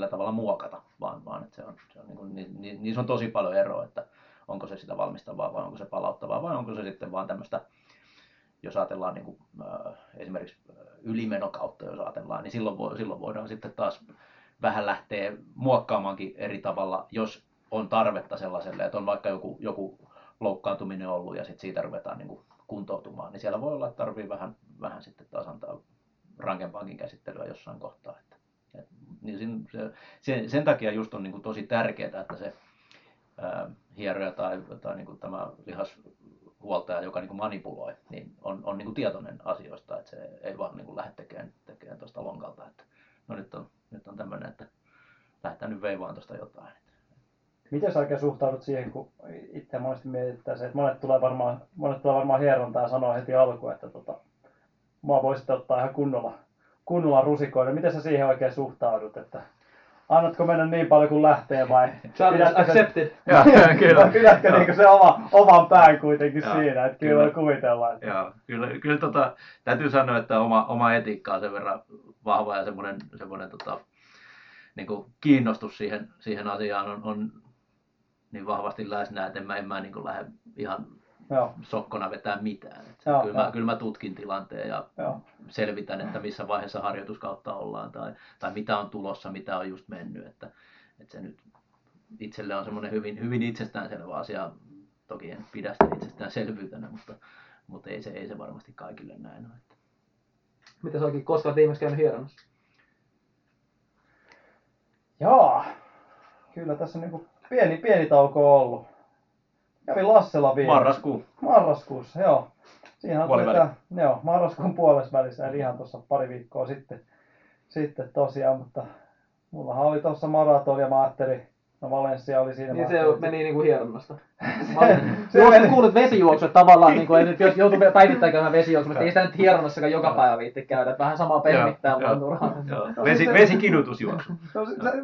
tavalla muokata, vaan että se on niin kuin, niissä on tosi paljon eroa, että onko se sitä valmistavaa vai onko se palauttavaa vai onko se sitten vaan tämmöistä, jos ajatellaan niin kuin, esimerkiksi ylimenokautta, jos ajatellaan, niin silloin voidaan sitten taas vähän lähteä muokkaamaankin eri tavalla, jos on tarvetta sellaiselle, että on vaikka joku loukkaantuminen ollut ja sitten siitä ruvetaan niin kuin kuntoutumaan, niin siellä voi olla, että tarvii vähän sitten taas antaa rankempaankin käsittelyä jossain kohtaa. Niin sen takia just on niin kuin tosi tärkeää, että se hieroja tai niin kuin tämä lihashuoltaja, joka niin kuin manipuloi, niin on niin kuin tietoinen asioista, että se ei vaan niin kuin lähde tekemään tuosta lonkalta, että no nyt on tämmöinen, että lähdetään nyt veivaan tuosta jotain. Miten sä oikein suhtaudut siihen, kun itse monesti mietittäisiin, että monet tulee varmaan hierontaa ja sanoo heti alkuun, että mä voisin ottaa ihan kunnolla rusikoida. Miten sä siihen oikein suhtaudut, että annatko mennä niin paljon kuin lähtee vai pidätkö niin se oman pään kuitenkin ja, siinä, että kyllä voi kuvitella. Että... Ja, kyllä, täytyy sanoa, että oma etiikka on sen verran vahva ja semmoinen niin kuin kiinnostus siihen asiaan on niin vahvasti läsnä, että en mä niin kuin lähde ihan sokkona vetämään mitään. Kyllä mä tutkin tilanteen ja selvitän, että missä vaiheessa harjoituskautta ollaan tai mitä on tulossa, mitä on just mennyt. Että se nyt itselle on semmoinen hyvin itsestäänselvä asia. Toki en pidä sitä itsestäänselvyytenä, mutta ei se varmasti kaikille näin ole. Mitä sä oikein koskaan viimeksi käynyt hieronnassa? Joo. Kyllä tässä niinku pieni tauko on ollut. Kävin Lassella viimeksi. Marraskuussa, joo. Siinä tuli tää, joo, marraskuun puolesvälissä, eli ihan tuossa pari viikkoa sitten tosiaan, mutta mullahan oli tuossa maraton ja mä ajattelin, no Valencia oli siinä. Niin se meni niinku hieronnasta. Jos kuulet vesijuoksuja tavallaan, niin kuin, jos joutuu päivittäin käymään vesijuoksuja, ei sitä nyt hieronnassakaan joka päivä viitti käydä. Vähän samaa pehmittää vaan turhaan. Vesikidutusjuoksu.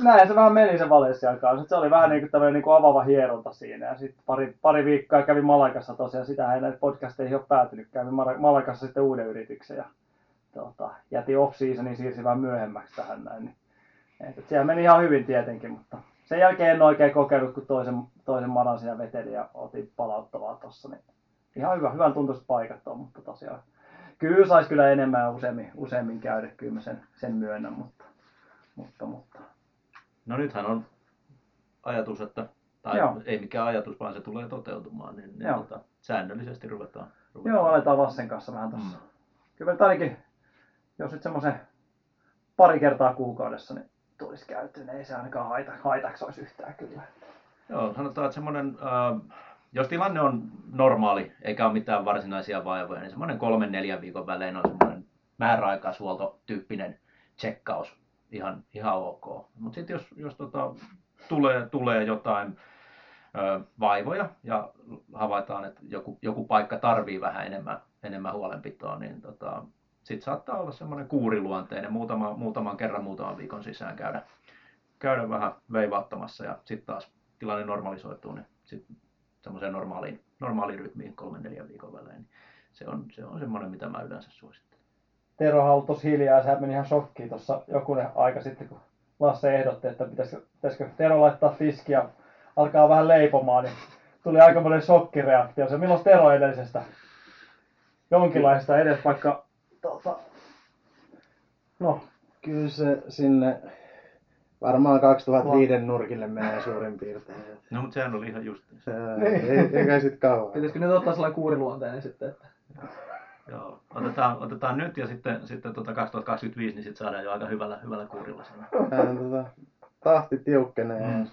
Näin se vähän meni sen Valencian kanssa. Se oli vähän niin kuin tämmöinen niin kuin avaava hieronta siinä. Ja sitten pari viikkoa kävin Malakassa tosiaan. Sitä ei näitä podcasteihin ole päätynyt. Kävin Malakassa sitten uuden yrityksen ja jätin off-seasonin, siirsi vähän myöhemmäksi tähän näin. Siellä meni ihan hyvin tietenkin, mutta... Sen jälkeen en oikein kokenut, kun toisen maran siinä veteli ja otin palauttavaa tuossa. Niin ihan hyvän tuntuiset paikat on, mutta tosiaan kyllä saisi kyllä enemmän ja useammin käydä, kyllä mä sen myönnän, mutta. No nythän on ajatus, että, tai joo. Ei mikään ajatus, vaan se tulee toteutumaan, niin säännöllisesti ruvetaan. Joo, aletaan Lassen kanssa vähän tuossa. Kyllä nyt ainakin, jos nyt semmoisen pari kertaa kuukaudessa, niin tulisi käyttöön, ei se ainakaan haitaksi olisi yhtään kyllä. Joo, sanotaan, että semmoinen, jos tilanne on normaali, eikä ole mitään varsinaisia vaivoja, niin semmoinen 3-4 viikon välein on semmoinen määräaikaishuoltotyyppinen tsekkaus, ihan ok. Mutta sitten jos tulee jotain vaivoja ja havaitaan, että joku paikka tarvii vähän enemmän huolenpitoa, niin sitten saattaa olla semmoinen kuuriluonteinen, muutaman viikon sisään käydä vähän veivauttamassa ja sitten taas tilanne normalisoituu, niin sitten semmoiseen normaaliin rytmiin 3-4 viikon välein. Niin se on semmoinen, mitä mä yleensä suosittelen. Terohan oli tossa hiljaa ja sehän meni ihan shokkiin tuossa jokunen aika sitten, kun Lasse ehdotti, että pitäisikö Tero laittaa tiski ja alkaa vähän leipomaan, niin tuli aikamoinen shokkireaktio. Se milloin Tero edellisestä jonkinlaista edes vaikka... No, kyllä se sinne varmaan 2005 nurkille menee suurin piirtein. No, mutta sehän oli ihan justiin. Eikä sit kauan. Pitäisikö nyt ottaa sellainen kuuriluonteinen sitten? Että... Joo, otetaan nyt ja sitten 2025, niin sitten saadaan jo aika hyvällä kuurilla sinne. Tahti tiukkenee.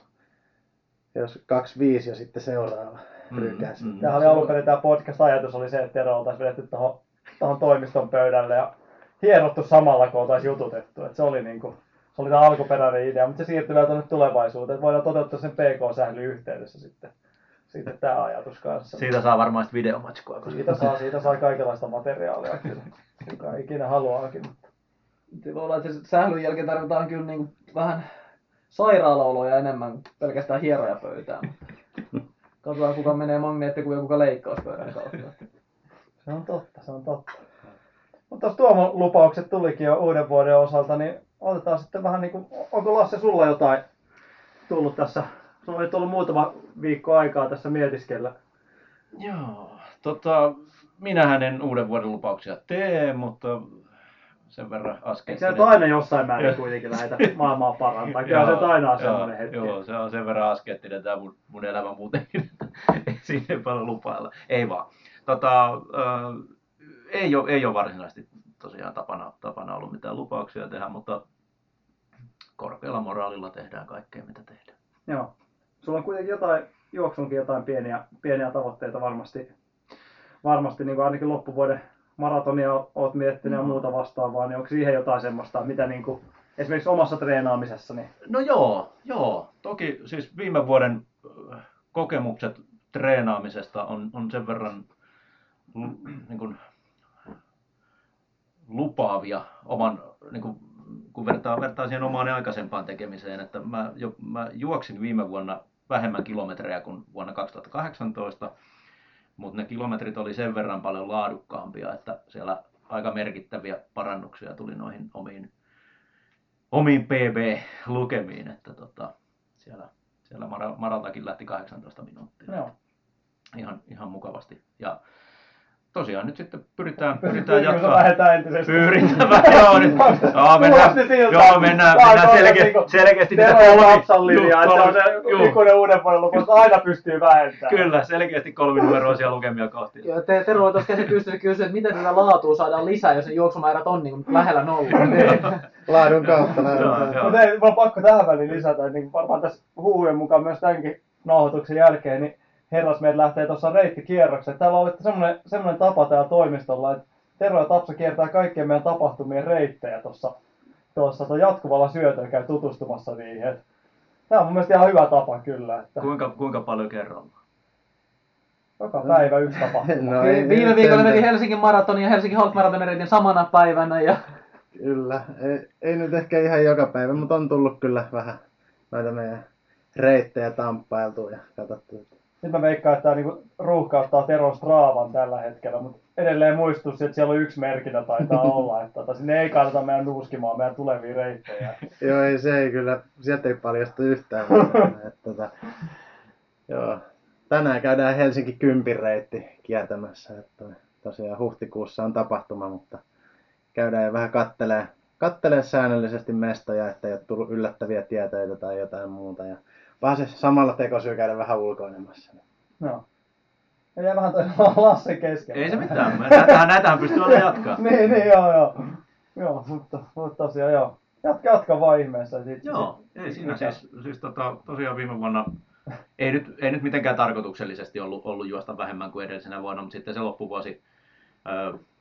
Jos 25 ja sitten seuraava rykää sitten. Tämähän oli alun perin tämä podcast-ajatus oli se, että Tero oltaisiin vedetty tuohon toimiston pöydälle ja hierottu samalla, kun oltaisiin jututettu. Et se oli tämä alkuperäinen idea, mutta se siirtyy vielä tuonne tulevaisuuteen. Et voidaan toteuttaa sen PK-sählyn yhteydessä sitten tämä ajatus kanssa. Siitä saa varmaan sitten videomatskua. Koska... Siitä saa kaikenlaista materiaalia, kyllä, joka ikinä haluaakin. Voi olla, että sählyn jälkeen tarvitaan kyllä niin vähän sairaalaoloja enemmän kuin pelkästään hieroja pöytään. Katsotaan, kuka menee magneettikuvia ja kuka leikkauspöydän kautta. Se on totta. Mutta jos Tuomon lupaukset tulikin jo uuden vuoden osalta, niin otetaan sitten vähän niin kuin, onko Lasse sulla jotain tullut tässä? Sulla on nyt ollut muutama viikko aikaa tässä mietiskellä. Joo, minähän en uuden vuoden lupauksia tee, mutta sen verran askelin. Eikö se nyt aina jossain määrin kuitenkin lähetä maailmaa parantaa? Kyllä se nyt aina on sellainen hetki. Joo, se on sen verran askettinen tämä mun elämä muutenkin, ei siinä paljon lupailla. Ei vaan. Ei ole varsinaisesti tosiaan tapana ollut mitään lupauksia tehdä, mutta korkealla moraalilla tehdään kaikkea, mitä tehdään. Joo. Sulla on kuitenkin jotain pieniä tavoitteita varmasti niin kuin ainakin loppuvuoden maratonia olet miettinyt ja muuta vastaavaa, niin onko siihen jotain semmoista, mitä niin kuin, esimerkiksi omassa treenaamisessa? Niin... No joo. Toki siis viime vuoden kokemukset treenaamisesta on sen verran... Niin kuin lupaavia oman, niin kuin, kun vertaa siihen omaan ja aikaisempaan tekemiseen, että mä juoksin viime vuonna vähemmän kilometrejä kuin vuonna 2018, mutta ne kilometrit oli sen verran paljon laadukkaampia, että siellä aika merkittäviä parannuksia tuli noihin omiin PB-lukemiin, että siellä maraltakin lähti 18 minuuttia. Ihan mukavasti. Ja tosiaan nyt sitten pyritään jatkaa. Mennään selkeästi niitä kolmilinjaa. Ikuinen uuden vuoden luku, aina pystyy vähentämään. Kyllä, selkeästi kolminumeroisia lukemia kohti. Teru voi tuossa käsityksessä kysyä, että miten tätä laatua saadaan lisää, jos ne juoksumäärät on lähellä nollaa. Laadun kautta. Mutta ei, vaan pakko tähän väliin lisätä, että varmaan tässä huhujen mukaan myös tämänkin nauhoituksen jälkeen, niin herrasmiehet lähtee tuossa reittikierrokseen. Täällä on semmoinen tapa täällä toimistolla, että Tero ja Tapsa kiertää kaikkien meidän tapahtumien reittejä tuossa jatkuvalla syötöllä, käy tutustumassa niihin. Tämä on mun mielestä ihan hyvä tapa kyllä. Että... Kuinka paljon kerrallaan? Joka päivä yksi tapahtuma. No, viime viikolla meni Helsingin maratoni ja Helsingin half-maratonin reitin samana päivänä. Ja... Kyllä, ei nyt ehkä ihan joka päivä, mutta on tullut kyllä vähän noita meidän reittejä tamppailtua ja katsottu. Nyt mä veikkaan, että tämä ruuhkauttaa Teron Straavan tällä hetkellä, mutta edelleen muistutus, että siellä on yksi merkintä taitaa olla, että sinne ei kannata meidän nuuskimaan meidän tulevia reittejä. Joo, ei se ei kyllä, sieltä ei paljasta yhtään. Joo. Tänään käydään Helsinki 10 reitti kiertämässä, että tosiaan huhtikuussa on tapahtuma, mutta käydään ja vähän kattelee säännöllisesti mestoja, ettei ole tullut yllättäviä tietöitä tai jotain muuta. Ja vaan se samalla tekosyy käydä vähän ulkoinemassa. No. Ja vähän toi Lasse kesken. Ei se mitään. Näitähän pystyy olla jatkaa. niin, joo. Joo, mutta tosiaan joo. Jatka vaan ihmeessä. Joo, ei siinä siis tosiaan viime vuonna ei nyt mitenkään tarkoituksellisesti ollut juosta vähemmän kuin edellisenä vuonna, mutta sitten se loppuvuosi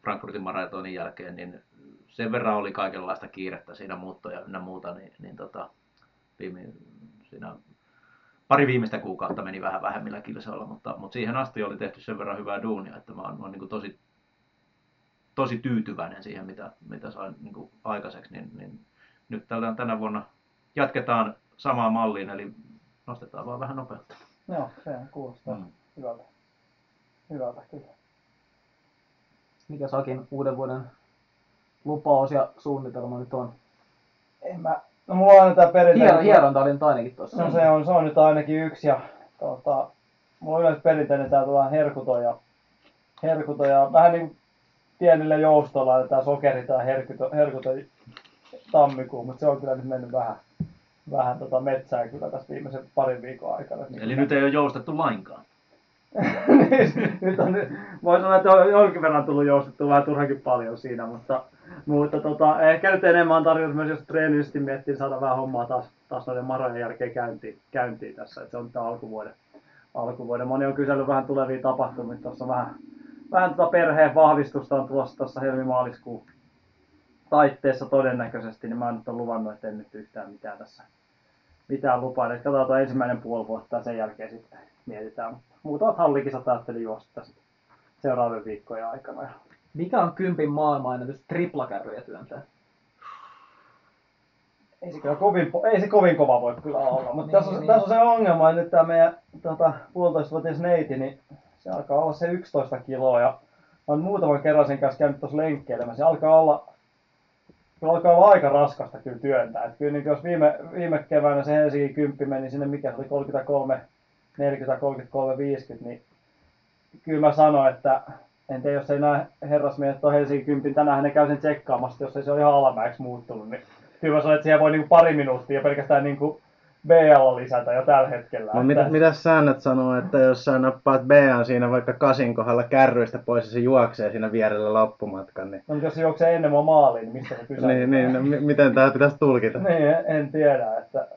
Frankfurtin maratonin jälkeen, niin sen verran oli kaikenlaista kiirettä siinä muuttoja ynnä muuta, niin siinä pari viimeistä kuukautta meni vähän vähemmillä kilsoilla, mutta siihen asti oli tehty sen verran hyvää duunia, että mä olen niin kuin tosi tyytyväinen siihen, mitä sain niin kuin aikaiseksi. Niin nyt tänä vuonna jatketaan samaan malliin, eli nostetaan vaan vähän nopeutta. Joo, sehän kuulostaa hyvältä. Hyvältä kyllä. Mikä Sakin uuden vuoden lupaus ja suunnitelma nyt on? No mulla on aina tää perinteinen... Hieronta oli nyt ainakin tossa. No se on nyt ainakin yksi ja mulla on yleensä perinteinen tää herkutoja. Vähän niin pienillä joustoilla laitetaan sokeri tää herkuto tammikuun, mutta se on kyllä nyt mennyt vähän metsään kyllä tässä viimeisen parin viikon aikana. Eli nyt ei ole joustettu lainkaan? Nyt on, voi sanoa, että on jonkin verran tullut joustettua vähän turhankin paljon siinä, mutta ehkä nyt enemmän on tarjota myös, jos treenillisesti miettii saada vähän hommaa taas noiden marojen jälkeen käyntiin tässä. Et se on tämä alkuvuoden. Moni on kysellyt vähän tulevia tapahtumia. Tuossa vähän perheen vahvistusta on tuossa helmimaaliskuun taitteessa todennäköisesti, niin mä nyt on luvannut, että en nyt yhtään mitään tässä lupailla. Katsotaan ensimmäinen puoli vuotta ja sen jälkeen sitten mietitään. Muutamat hallikisat ajattelin juosta seuraavien viikkojen aikana. Mikä on 10 maailmanennätys triplakärryjä työntää? Ei se kovin kova voi kyllä olla, mutta tässä on se ongelma, että nyt tämä meidän puolitoistavuotias neiti, niin se alkaa olla se 11 kiloa ja olen muutaman kerran sen kanssa käynyt tuossa lenkkeilemässä. Se alkaa olla aika raskasta kyllä työntää. Et kyllä niin jos viime keväänä se Helsingin 10 meni sinne, mikä se oli 33, 40, 33, 50, niin kyllä mä sanoin, että entä jos ei nämä herrasmiehet ole Helsingin 10, tänään ne käy sen tsekkaamassa, jos ei se ole ihan alamäeksi muuttunut, niin kyllä mä sanoin, että siihen voi niinku pari minuuttia pelkästään niinku BL lisätä jo tällä hetkellä. No mitä säännöt sanoo, että jos sä nappaat BL siinä vaikka 8 kohdalla kärryistä pois ja se juoksee siinä vierellä loppumatkan, niin... No jos se juoksee ennen mua maaliin, niin mistä se pysäyttää? Miten tää pitäisi tulkita? Niin, en tiedä, että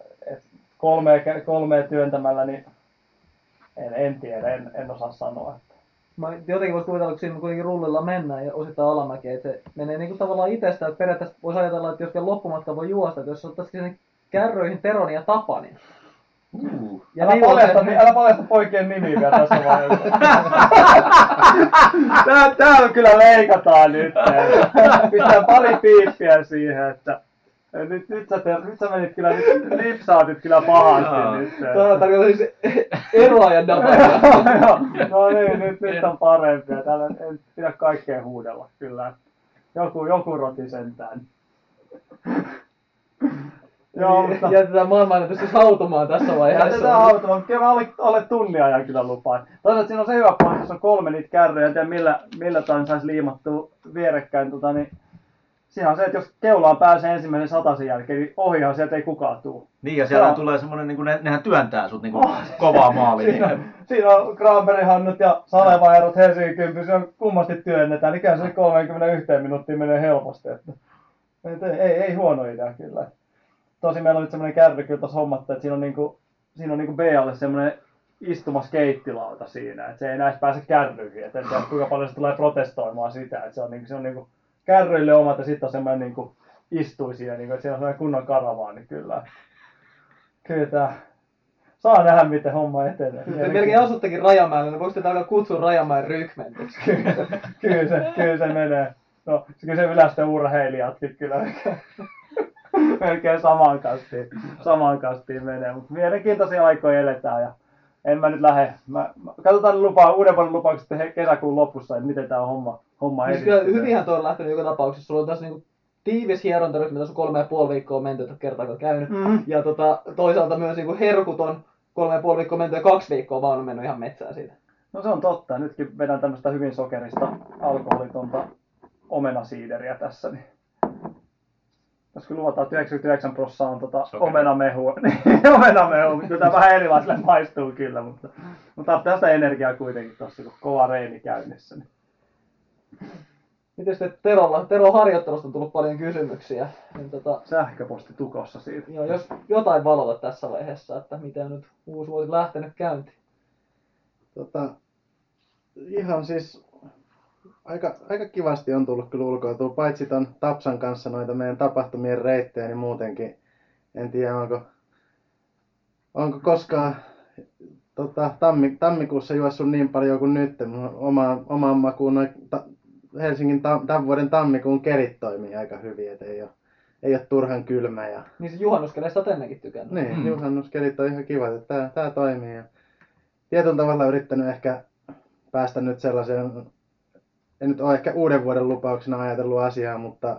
kolmea työntämällä, niin en tiedä, en osaa sanoa. Mä jotenkin voisi kuvitella, kun siinä kuitenkin rullilla mennään ja osittain alamäkeä, että se menee niin kuin tavallaan itsestään, että periaatteessa voisi ajatella, että jos vielä loppumatka voi juosta, että jos ottaisikin sinne kärryihin Teron ja Tapanin. Ja älä paljasta poikien nimiä vielä tässä vaiheessa. Tää on kyllä leikataan nyt. Pitää pari piippiä siihen, että... Nyt sä menit kyllä, lipsaatit kyllä pahasti nyt. Tuohan tarkoittaa siis eroajan daparia. No niin, nyt on parempi. Täällä ei pidä kaikkeen huudella kyllä. Joku roti sentään. Joo, mutta jätetään maailmanennätys siis hautumaan tässä vaiheessa. Jätetään hautumaan, mutta kyllä alle tunnin ajan kyllä lupaan. Toisaalta siinä on se hyvä pointti, jos on kolme niitä kärryjä, en tiedä millä tain saisi liimattua vierekkäin. Niin siinä on se, että jos keulaan pääsee ensimmäisen satasen jälkeen, niin ohihan sieltä ei kukaan tuu. Niin, ja siellä tulee semmoinen, niin kuin nehän työntää sut niin kuin kovaa maaliin. Siinä on Granbergin hannut ja Salevaerot Helsingin kymppi, on kummasti työnnetään, niin käy se 31 minuuttia menee helposti. Ei huono idea kyllä. Tosi meillä on nyt semmoinen kärry kyllä tuossa hommatta, että siinä on niinku B-alle semmoinen istumaskeittilauta siinä, että se ei enää pääse kärryihin. Et en tiedä, kuinka paljon se tulee protestoimaan sitä, että se on niinku kärryille omat ja sitten on semmoinen niinku istuisia, niinku, että siinä on semmoinen kunnon karavaani kyllä. Kyllä tämä. Saa nähdä, miten homma etenee. Te melkein asuttekin Rajamäellä, niin voisitte alkaa kutsua Rajamäen rykmentiksi. Kyllä se menee. No, kyllä se yläisten urheilijatkin kyllä. Melkein samaan kastiin menee, mutta mielenkiintoisia aikoja eletään ja en mä nyt lähde. Katsotaan lupaa, uuden vuoden lupaukset kesäkuun lopussa, että miten tää on homma edistää. Kyllä hyvinhän toi on lähtenyt joka tapauksessa. Sulla on tässä niinku tiivis hierontaryhmä, mitä sun 3,5 viikkoa on menty, että kertaakaan käynyt. Mm-hmm. Ja toisaalta myös niinku herkuton 3,5 viikkoa menty ja 2 viikkoa vaan on mennyt ihan metsään siitä. No se on totta. Nytkin vedän tämmöstä hyvin sokerista, alkoholitonta omenasiideriä tässä. Niin. Jos kyllä luvataan, että 99% on omenamehua, niin omenamehua, kyllä tämä vähän erilaisille maistuu kyllä, mutta tarvitaan sitä energiaa kuitenkin tuossa, kun kova reini käynnissä. Niin. Miten sitten Teron harjoittelusta on tullut paljon kysymyksiä? Niin, sähköposti tukossa siitä. Joo, jos jotain valota tässä vaiheessa, että miten nyt uusi vuosi lähtenyt käyntiin? Ihan siis... Aika kivasti on tullut kyllä ulkoiltua, paitsi ton Tapsan kanssa noita meidän tapahtumien reittejä, niin muutenkin en tiedä onko koskaan tammikuussa juossut niin paljon kuin nyt, mutta omaan makuun noin Helsingin tämän vuoden tammikuun kerit toimii aika hyvin, et ei ole turhan kylmä. Ja... Niin se juhannuskeleista olet ennenkin tykännyt. Niin, juhannuskelit on ihan kivat, että tää toimii. Ja tietyllä tavalla yrittänyt ehkä päästä nyt sellaiseen... En nyt ole ehkä uuden vuoden lupauksena ajatellut asiaa, mutta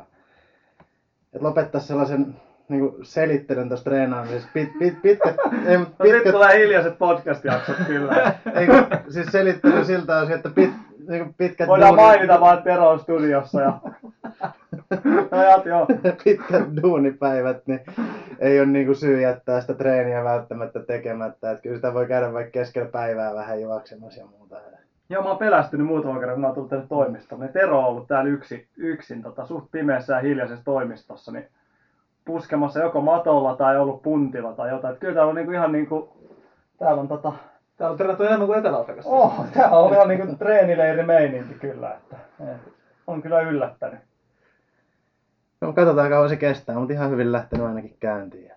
lopettaa sellaisen niin selittelyn tuossa treenaamisessa. Nyt tulee hiljaiset podcast-jaksot kyllä. Eikö, siis selittely siltä osin, että niin pitkät... Voidaan mainita vaan Teron studiossa ja... Pitkät duunipäivät, niin ei ole niin syy jättää sitä treeniä välttämättä tekemättä. Että kyllä sitä voi käydä vaikka keskellä päivää vähän juoksemassa ja muuta. Joo, mä oon pelästynyt muutaman kerran, kun mä oon tullut tänne toimistoon. Tero on ollut täällä yksin suht pimeässä ja hiljaisessa toimistossa, niin puskemassa joko matolla tai ollut puntilla tai jotain. Et kyllä täällä on niinku ihan niinku... Täällä on treenattu enemmän kuin Etelä-Afrikassa. Oh, täällä on ihan niinku treenileirimeininki kyllä, että on kyllä yllättänyt. No katsotaan kauan se kestää, mutta ihan hyvin lähtenyt ainakin käyntiin.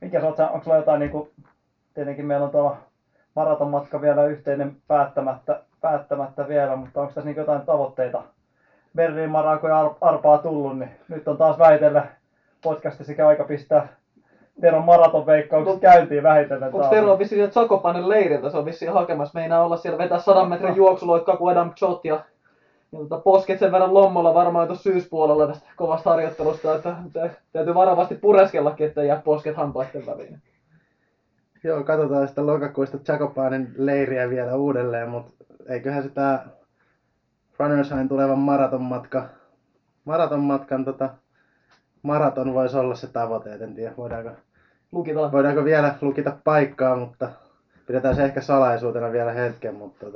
Mikä sä, onko sulla jotain niinku... Tietenkin meillä on tuolla... Maratonmatka vielä yhteinen päättämättä vielä, mutta onko tässä niin jotain tavoitteita? Berliin Marako ja Arpaa tullut, niin nyt on taas väitellä podcastissa sekä aika pistää Teron maratonveikkaukset käyntiin vähitellen. Onko Tero on vissiin Zakopanen leiriltä, se on vissiin hakemassa, meinaa olla siellä vetää 100 metrin juoksuloikkaa kuin Adam Kszczot ja posket sen verran lommolla varmaan tuossa syyspuolella tästä kovasta harjoittelusta, että täytyy varovasti pureskellakin, että jää posket hampaitten väliin. Joo, katsotaan sitä lokakuista Zakopanen leiriä vielä uudelleen, mutta eiköhän se tää Runners Highin tulevan maraton voisi olla se tavoite, en tiedä voidaanko vielä lukita paikkaa, mutta pidetään se ehkä salaisuutena vielä hetken, mutta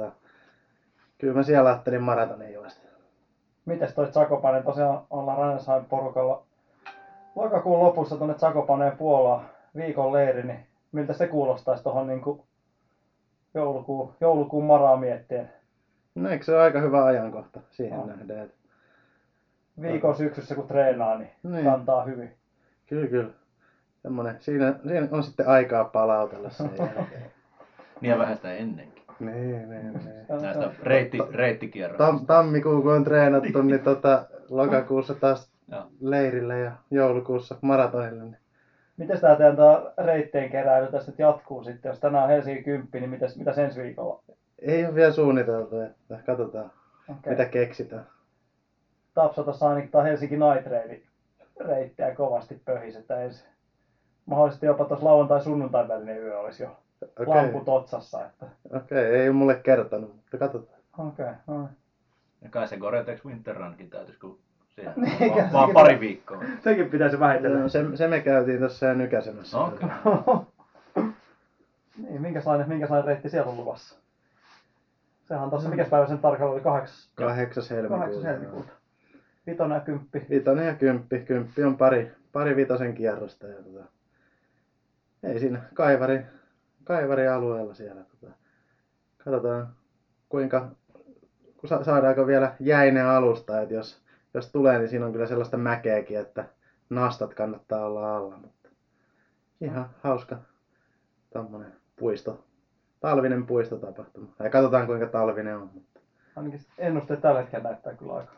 kyllä mä siellä ajattelin maratonin juosta. Mites toi Zakopanen, tosiaan ollaan Runners Highin porukalla lokakuun lopussa tuonne Zakopaneen Puolaan viikon leiri, niin miltä se kuulostaisi tuohon niin joulukuun maraa miettien? No eikö se ole aika hyvä ajankohta siihen nähdään? Että... Viikon syksyssä kun treenaa, niin kantaa hyvin. Kyllä. Siinä on sitten aikaa palautella sen jälkeen. Niin ja vähän sitä ennenkin. Niin. Näitä reittikierroja. Tammikuun kun on treenattu, niin lokakuussa taas leirille ja joulukuussa maratonille. Niin. Miten tämä teidän reitteen keräily tässä jatkuu sitten? Jos tänään on Helsingin 10, niin mitä ensi viikolla? Ei ole vielä suunniteltu, että katsotaan mitä keksitään. Tapsa tuossa ainakin Helsingin Night Railin reittejä kovasti pöhis, että ensi mahdollisesti jopa tuossa lauantai-sunnuntain välinen yö olisi jo lamput otsassa. Että... Okei, ei ole mulle kertonut, mutta katsotaan. Okei. Ja kai se Gore-Tex Winter Runkin täytyisi, kun siihen on vaan pari viikkoa. Sekin pitäisi vähitellä. No, se me käytiin tuossa nykäisemässä. Okei. Niin, minkälainen reitti siellä on luvassa? Sehän tuossa, mikäs päivä sen tarkalleen oli? 8. helmikuuta. 5 ja 10. 5 ja 10. 10 on pari vitosen kierrosta. Ja, ei siinä kaivari alueella siellä. Katsotaan, saadaanko vielä jäinen alusta. Et jos tulee, niin siinä on kyllä sellaista mäkeäkin, että nastat kannattaa olla alla. Mutta ihan hauska tommonen puisto. Talvinen puistotapahtuma. Ja katsotaan, kuinka talvinen on. Mutta... Ainakin ennusteet tällä hetkellä näyttää kyllä aika.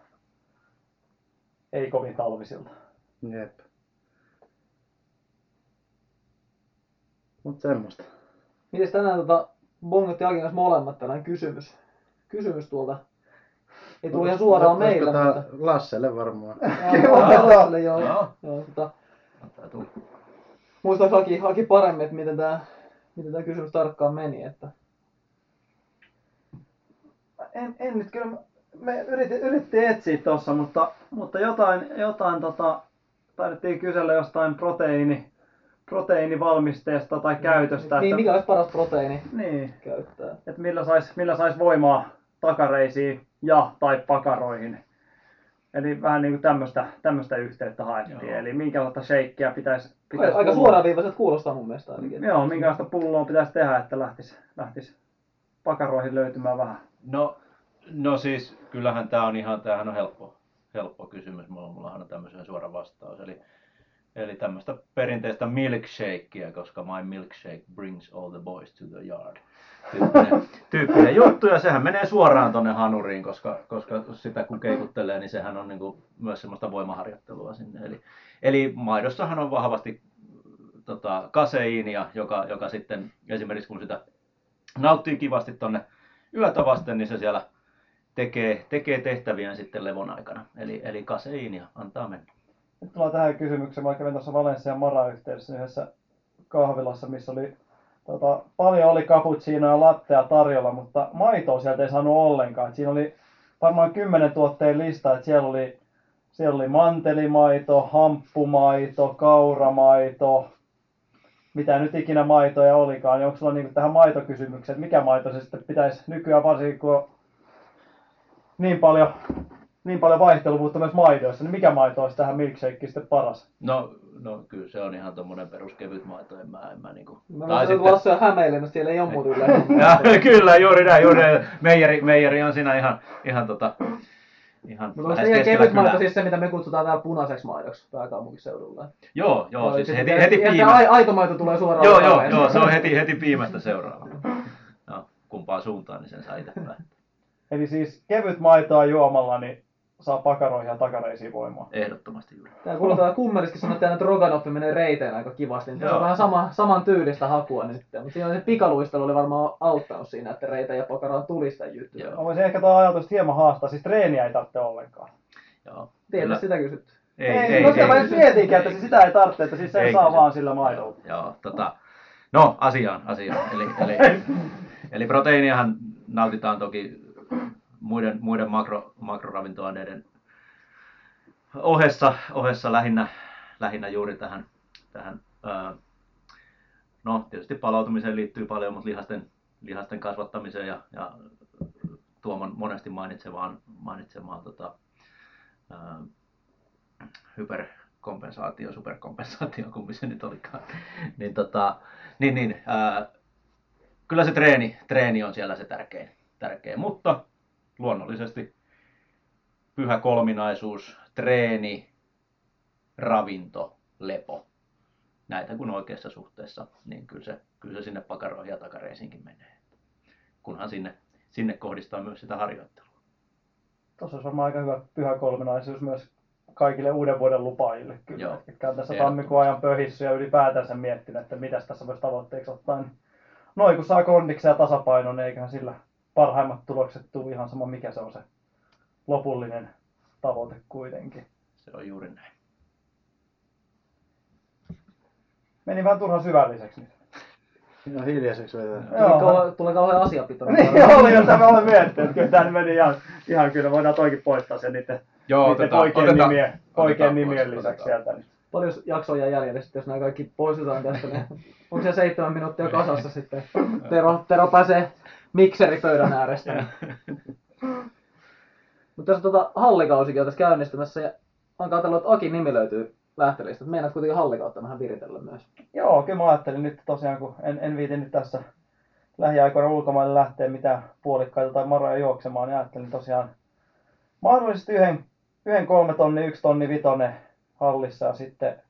Ei kovin talvisilta. Jep. Mut semmoista. Mites tänään bongotti alkinas molemmat tänään kysymys tuolta. Ei tullut ihan suoraan meillä. Mutta... Lasselle varmaan. Lasselle joo. Muistaakseni haki paremmin, että miten tämä kysymys tarkkaan meni, että... En nyt kyllä... Me yritettiin etsiä tuossa, mutta jotain taidettiin kysellä jostain proteiinivalmisteesta tai käytöstä. Niin, että, mikä olisi paras proteiini käyttää. Että millä sais voimaa takareisiin ja tai pakaroihin. Eli vähän niin kuin tämmöistä yhteyttä haettiin. Joo. Eli minkälaista sheikkiä pitäisi aika suoraviivaiset kuulostaa mun mielestä ainakin. Joo, minkälaista pulloa pitäisi tehdä, että lähtisi pakaroihin löytymään vähän. No siis, kyllähän tämähän on helppo kysymys. Mullahan on tämmöisen suora vastaus. Eli tämmöistä perinteistä milkshakea, koska my milkshake brings all the boys to the yard. Tyyppinen juttu, ja sehän menee suoraan tonne hanuriin, koska sitä kun keikuttelee, niin sehän on niinku myös semmoista voimaharjoittelua sinne. Eli maidossahan on vahvasti kaseiinia, joka sitten esimerkiksi kun sitä nauttii kivasti tonne yötä vasten, niin se siellä tekee tehtäviään sitten levon aikana. Eli kaseiinia antaa mennä. Nyt tullaan tähän kysymykseen. Mä kävin tuossa Valenssian Mara-yhteydessä yhdessä kahvilassa, missä oli paljon oli cappuccinoa ja lattea tarjolla, mutta maitoa sieltä ei saanut ollenkaan. Et siinä oli varmaan 10 tuotteen lista, että siellä oli mantelimaito, hamppumaito, kauramaito, mitä nyt ikinä maitoja olikaan. Ja onko sulla niinku tähän maitokysymykseen, mikä maito se sitten pitäisi nykyään, varsinkin kun niin paljon vaihteluvuutta myös maidoissa, niin mikä maito olisi tähän milkshakeen sitten paras? No kyllä se on ihan tommonen peruskevyt maito, en mä niinku... Mä olen sitten... Lasse on Hämeenlinnassa, siellä ei ole muudilla. Kyllä, juuri näin. Meijeri on siinä ihan mutta se ihan kevyt maito, siis se mitä me kutsutaan täällä punaiseksi maidoksi pääkaupunkiseudulla. Joo, no, siis heti piimä. Aito maito tulee suoraan. Joo, se on heti piimästä seuraava. No, kumpaan suuntaan, niin sen saa itse päättää. Eli siis kevyt maitoa juomalla, niin saa pakaroihin ja takareisiin voimaa. Ehdottomasti juuri. Tää kuulostaa kummeliskin sanoa, että Droganoffi menee reiteen aika kivasti. Niin se on vähän saman tyylistä hakua nyt. Mutta siinä se pikaluistelu oli varmaan auttanut siinä, että reiteen ja pakaroon tuli sitä jyttyä. Mä voisin ehkä tätä ajatusta hieman haastaa. Siis treeniä ei tarvitse ollenkaan. Joo. Tiedätkö sitä kysytty? Ei. Koska mä nyt mietinkin, että sitä ei tarvitse, että siis sen saa vaan sillä maidolla. Joo. No, asiaan. Eli proteiiniahan nautitaan toki muiden makroravintoaineiden ohessa lähinnä juuri tähän no tietysti palautumiseen liittyy paljon, mutta lihasten kasvattamiseen ja Tuoman monesti mainitsemaan superkompensaatio kummin se nyt olikaan. Kyllä se treeni on siellä se tärkein, mutta luonnollisesti pyhä kolminaisuus, treeni, ravinto, lepo. Näitä kun oikeassa suhteessa, niin kyllä se sinne pakaroihin ja takareisiinkin menee. Kunhan sinne kohdistaa myös sitä harjoittelua. Tuossa on varmaan aika hyvä pyhä kolminaisuus myös kaikille uuden vuoden lupaajille. Kyllä, jotka on tässä tammikuun ajan pöhissä ja ylipäätänsä miettinyt, että mitäs tässä voisi tavoitteeksi ottaa. Noin kun saa kondiksen ja tasapainon, niin eiköhän sillä... Parhaimmat tulokset tuu ihan sama, mikä se on se lopullinen tavoite kuitenkin. Se on juuri näin. meni vähän turhan syvälliseksi nyt. No hiljaiseksi vetää. Tulee kauhean asiapitoinen. Niin oli, jota mä olen miettinyt. Kyllä tämä meni ihan kyllä. Voidaan toikin poistaa sen niiden oikein nimien lisäksi sieltä. Paljon jaksoa jää jäljellä sitten, jos nämä kaikki poistetaan tästä. Onko siellä 7 minuuttia kasassa sitten? Tero pääsee mikseripöydän äärestä. Mutta tässä hallikausikin on tässä käynnistämässä ja on katsellut, että Akin nimi löytyy lähtölistä. Meinaat kuitenkin hallikautta vähän viritellä myös. Joo, kyllä mä ajattelin nyt tosiaan, kun en viiti nyt tässä lähiaikoina ulkomaille lähteä mitään puolikkaita tai maroja juoksemaan, niin ajattelin tosiaan mahdollisesti yhden 3 tonni, 1 tonni vitonen hallissa ja sitten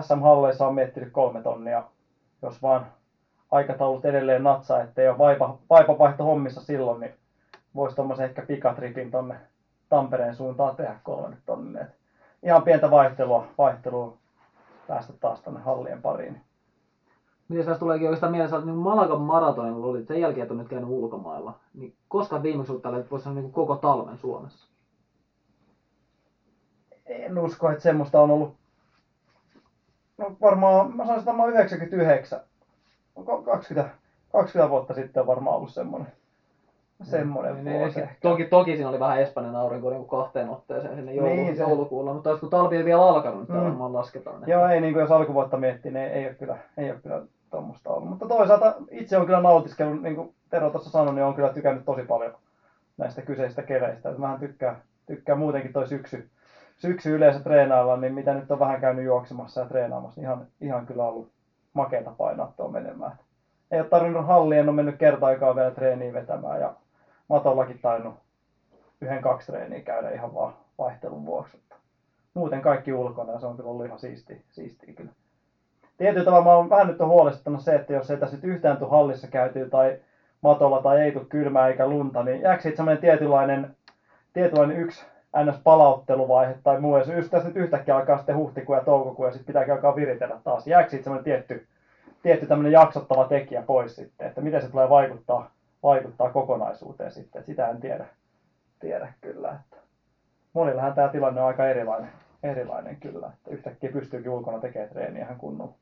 SM-halleissa on miettinyt 3 tonnia, jos vaan aikataulut edelleen natsaa, ettei ole vaipa hommissa silloin, niin voisi tommoisen ehkä pikatripin tonne Tampereen suuntaan tehdä 3 tonnia. Ihan pientä vaihtelua päästä taas tänne hallien pariin. Miten tässä tuleekin oikeastaan mielessä, että Malagan maratonilla oli, sen jälkeen on nyt käynyt ulkomailla, niin koska viimeksi olet tällä, voisi sanoa koko talven Suomessa? En usko, että semmoista on ollut. No varmaan, mä sanoisin, että mä olen 99. 20 vuotta sitten on varmaan ollut semmoinen vuosi. Toki siinä oli vähän Espanjan aurinko niin 2 otteeseen sinne joulukuulla, mutta olisiko talvi ei vielä alkanut, niin varmaan lasketaan. Joo, ei niin kuin jos alkuvuotta miettii, niin ei ole kyllä tuommoista ollut. Mutta toisaalta itse on kyllä nautiskellut, niin kuin Tero tuossa sanoi, niin on kyllä tykännyt tosi paljon näistä kyseistä keleistä. Mähän tykkään muutenkin toi syksy yleensä treenailla, niin mitä nyt on vähän käynyt juoksemassa ja treenaamassa, niin ihan kyllä ollut makeata painaa tuon menemään. Ei ole tarvinnut halliin, en ole mennyt kertaakaan vielä treeniin vetämään ja matollakin tainnut 1-2 treeniä käydä ihan vaan vaihtelun vuoksi. Muuten kaikki ulkona ja se on kyllä ollut ihan siistiä kyllä. Tietyllä tavalla mä oon vähän nyt huolestuttanut se, että jos ei tässä nyt yhtään tule hallissa käytyä tai matolla tai ei tule kylmää eikä lunta, niin jääkö siitä semmoinen tietynlainen yksi NS-palautteluvaihe tai muu, ja jos tässä nyt yhtäkkiä alkaa sitten huhtikuun ja toukokuun ja sitten pitääkin alkaa viritellä taas. Jääkö siitä semmoinen tietty tämmöinen jaksottava tekijä pois sitten, että miten se tulee vaikuttaa kokonaisuuteen sitten, että sitä en tiedä kyllä, että monillahan tämä tilanne on aika erilainen kyllä, että yhtäkkiä pystyykin ulkona tekemään treeniä ihan kunnolla.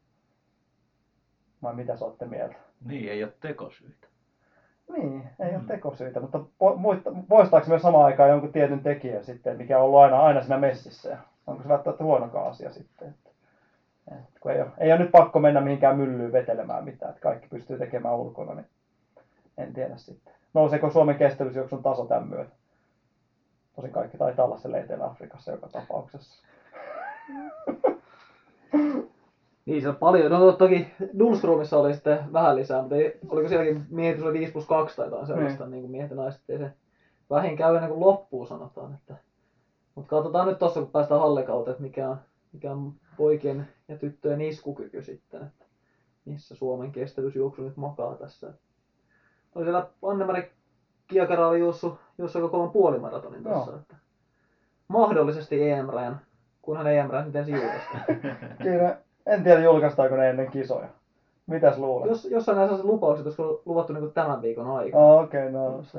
Vai mitä sä ootte mieltä? Niin, ei ole tekosyitä. Niin, ei ole tekosyitä, mutta poistaako myös samaan aikaan jonkun tietyn tekijän sitten, mikä on ollut aina siinä messissä? Onko se välttämättä huonokaan asia sitten? Että kun ei ole nyt pakko mennä mihinkään myllyyn vetelemään mitään, että kaikki pystyy tekemään ulkona, niin en tiedä sitten. Nouseeko Suomen kestävyysjuoksun taso tämän myötä? Tosin kaikki taitaa olla siellä Etelä-Afrikassa joka tapauksessa. Niin, se on paljon. No toki Nullströmissä oli sitten vähän lisää, mutta oliko sielläkin miehitys oli 5+2 tai jotain sellaista, niin kuin miehet ja naiset, ei se vähin käy ennen kuin loppuun sanotaan. Mutta katsotaan nyt tuossa, kun päästään hallikauteen, että mikä on poikien ja tyttöjen iskukyky sitten, että missä Suomen kestävyysjuoksu nyt makaa tässä. Oli siellä Annemari Kiekara oli juossut aika kovan puolimaratonin tässä, että mahdollisesti EM-rajan, kunhan EM-rajan nyt ensin julkaistaan. Kyllä, en tiedä julkaistaanko ne ennen kisoja. Mitäs luulet? Jossain näissä lupaukset olisiko luvattu niin kuin tämän viikon aikana. Oh, okei, no se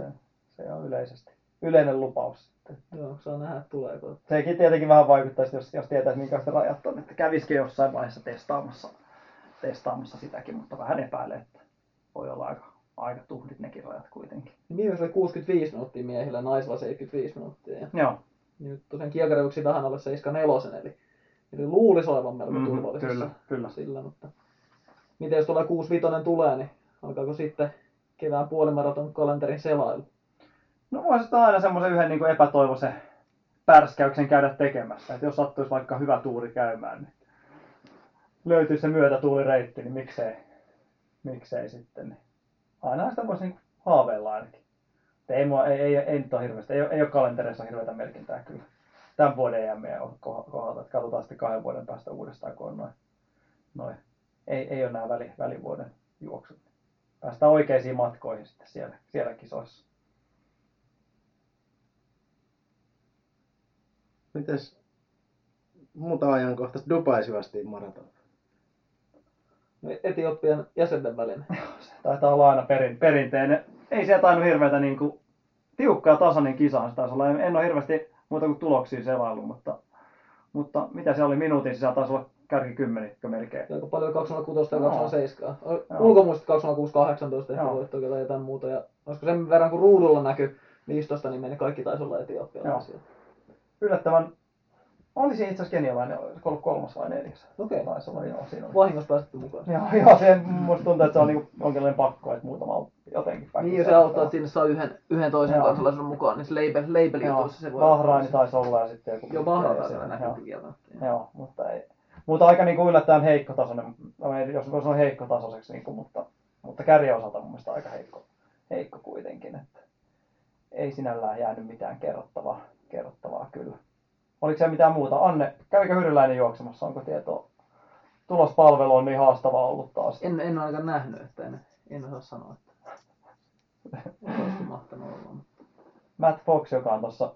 on yleisesti. Yleinen lupaus sitten. Joo, saa nähdä tuleeko. Sekin tietenkin vähän vaikuttaisi, jos tietäisi minkälaista rajat on, että kävisikin jossain vaiheessa testaamassa sitäkin, mutta vähän epäilee, että voi olla aika tuhdit nekin rajat kuitenkin. Miehillä oli 65 minuuttia miehillä, naisilla 75 minuuttia. Ja joo. Nyt tosiaan kiekarajuoksi vähän alle 7.4, eli luulisi olevan melko turvallisessa. Kyllä. Sillä, mutta miten jos tuolla 6.5 tulee, niin alkaako sitten kevään puolimaraton kalenterin selailu? No voisit aina semmoisen yhden niin kuin epätoivoisen pärskäyksen käydä tekemässä, että jos sattuisi vaikka hyvä tuuri käymään, niin löytyisi se myötätuulireitti, niin miksei sitten. Aina sitä voisi niin haaveilla ainakin. Ei nyt ole hirveästi, ei ole kalenterissa hirveätä merkintää kyllä. Tämän vuoden EM:ää on kohdalta, että katsotaan sitten 2 vuoden päästä uudestaan, kun on noin. Ei ole nämä välivuoden juoksut. Päästään oikeisiin matkoihin sitten siellä kisoissa. Mites muuta ajankohtaista Dubai-syvästiin maratonta? Etiopian jäsenten välinen. Se taitaa olla aina perinteinen. Ei sieltä aina hirveätä niin kuin, tiukkaa tasainen kisaan. En ole hirveästi muuta kuin tuloksia selailu, mutta mitä se oli minuutin sisään? Taisi olla kärkikymmenikkö melkein. Aika paljon 2016 ja 2007. Ulkomuiset 2016-2018 ehkä voittoa tai jotain muuta. Ja olisiko sen verran kun ruudulla näkyi 15, niin meni kaikki taisi olla etiopialaisia. Yllättävän. Oli siinä itse asiassa kenialainen, olisiko ollut kolmas vai neljäs. Okei. Taisi olla, joo, siinä oli. Vahingossa päästetty mukaan. Joo, se musta tuntuu, että se on niinku jonkinlainen pakko, että muutama jotenkin päin. Niin, jos se auttaa, että sinne saa yhden toisen kansalaisen mukaan, niin se labeli jutussa se voi olla. Bahraini taisi olla ja sitten joku... Joo, Bahraini taisi olla näkyy kieltä. Joo, mutta ei. Mutta aika niinku yllättäen heikkotasoinen, jos voi sanoa heikkotasoiseksi, niinku, mutta kärjen osalta mun mielestä aika heikko kuitenkin. Että ei sinällään jäänyt mitään kerrottavaa kyllä. Oliko siellä mitään muuta? Anne, kävikö Hyryläinen juoksemassa? Onko tietoa? Tulospalvelu on niin haastavaa ollut taas. En ole ainakaan nähnyt, että en osaa sanoa, että olisi mahtanut olla. Matt Fox, joka on tuossa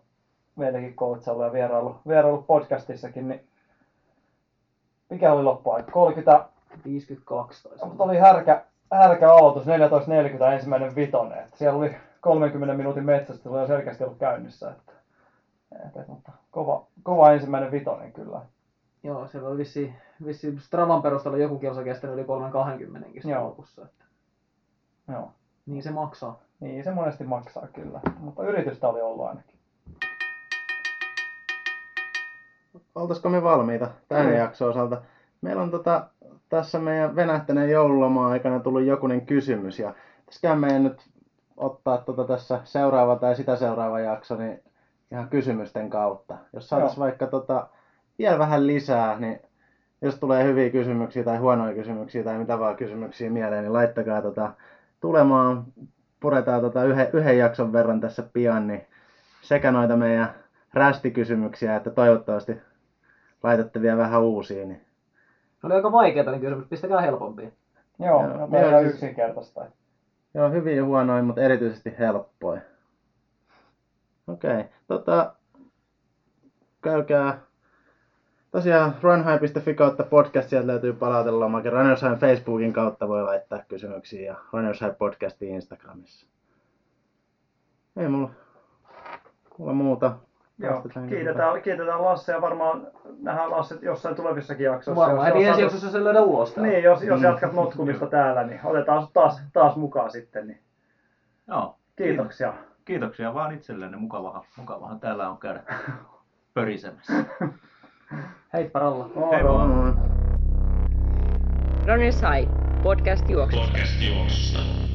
meilläkin coachailu ja vierailut podcastissakin, niin mikä oli loppuaika? 52. Mutta oli härkä aloitus, 14.40 ensimmäinen vitonen. Siellä oli 30 minuutin metsästys ja selkeästi ollut käynnissä. Mutta kova ensimmäinen vitonen kyllä. Joo, siellä oli vissiin Stravan perusteella joku kilsa kestänyt yli 3.20kin lopussa. Joo. Niin se maksaa. Niin se monesti maksaa kyllä, mutta yritystä oli ollut ainakin. Oltaisiko me valmiita tämän jakson osalta? Meillä on tässä meidän venähtäneen joululomaan aikana tullut jokunen kysymys. Ja pitäisikö meidän nyt ottaa tässä seuraava tai sitä seuraava jakso, niin ihan kysymysten kautta. Jos saataisiin vaikka vielä vähän lisää, niin jos tulee hyviä kysymyksiä tai huonoja kysymyksiä tai mitä vaan kysymyksiä mieleen, niin laittakaa tulemaan. Puretaan yhden jakson verran tässä pian, niin sekä noita meidän rästikysymyksiä, että toivottavasti laitatte vielä vähän uusia. Niin. Oli aika vaikeita ne kysymykset, pistäkää helpompia. Joo, meillä on yksinkertaista. Joo, hyviä ja huonoja, mutta erityisesti helppoja. Okei, käykää tosiaan runhigh.fi/podcast, sieltä löytyy palautelomake. Runners High Facebookin kautta voi laittaa kysymyksiä ja Runners High podcastiin Instagramissa. Ei mulla muuta. Joo, kiitetään Lasse ja varmaan nähdään Lasse jossain tulevissakin jaksossa. Varmaan, eli ensi jaksossa sen löydä ulos täällä. Niin, jos jatkat notkumista täällä, niin otetaan taas mukaan sitten. Niin. Joo. Kiitoksia. Kiitoksia vaan itsellenne. Mukavahan täällä on käydä pörisemässä. Heippa Ralla. Hei vaan. Runners High. Podcast juoksusta.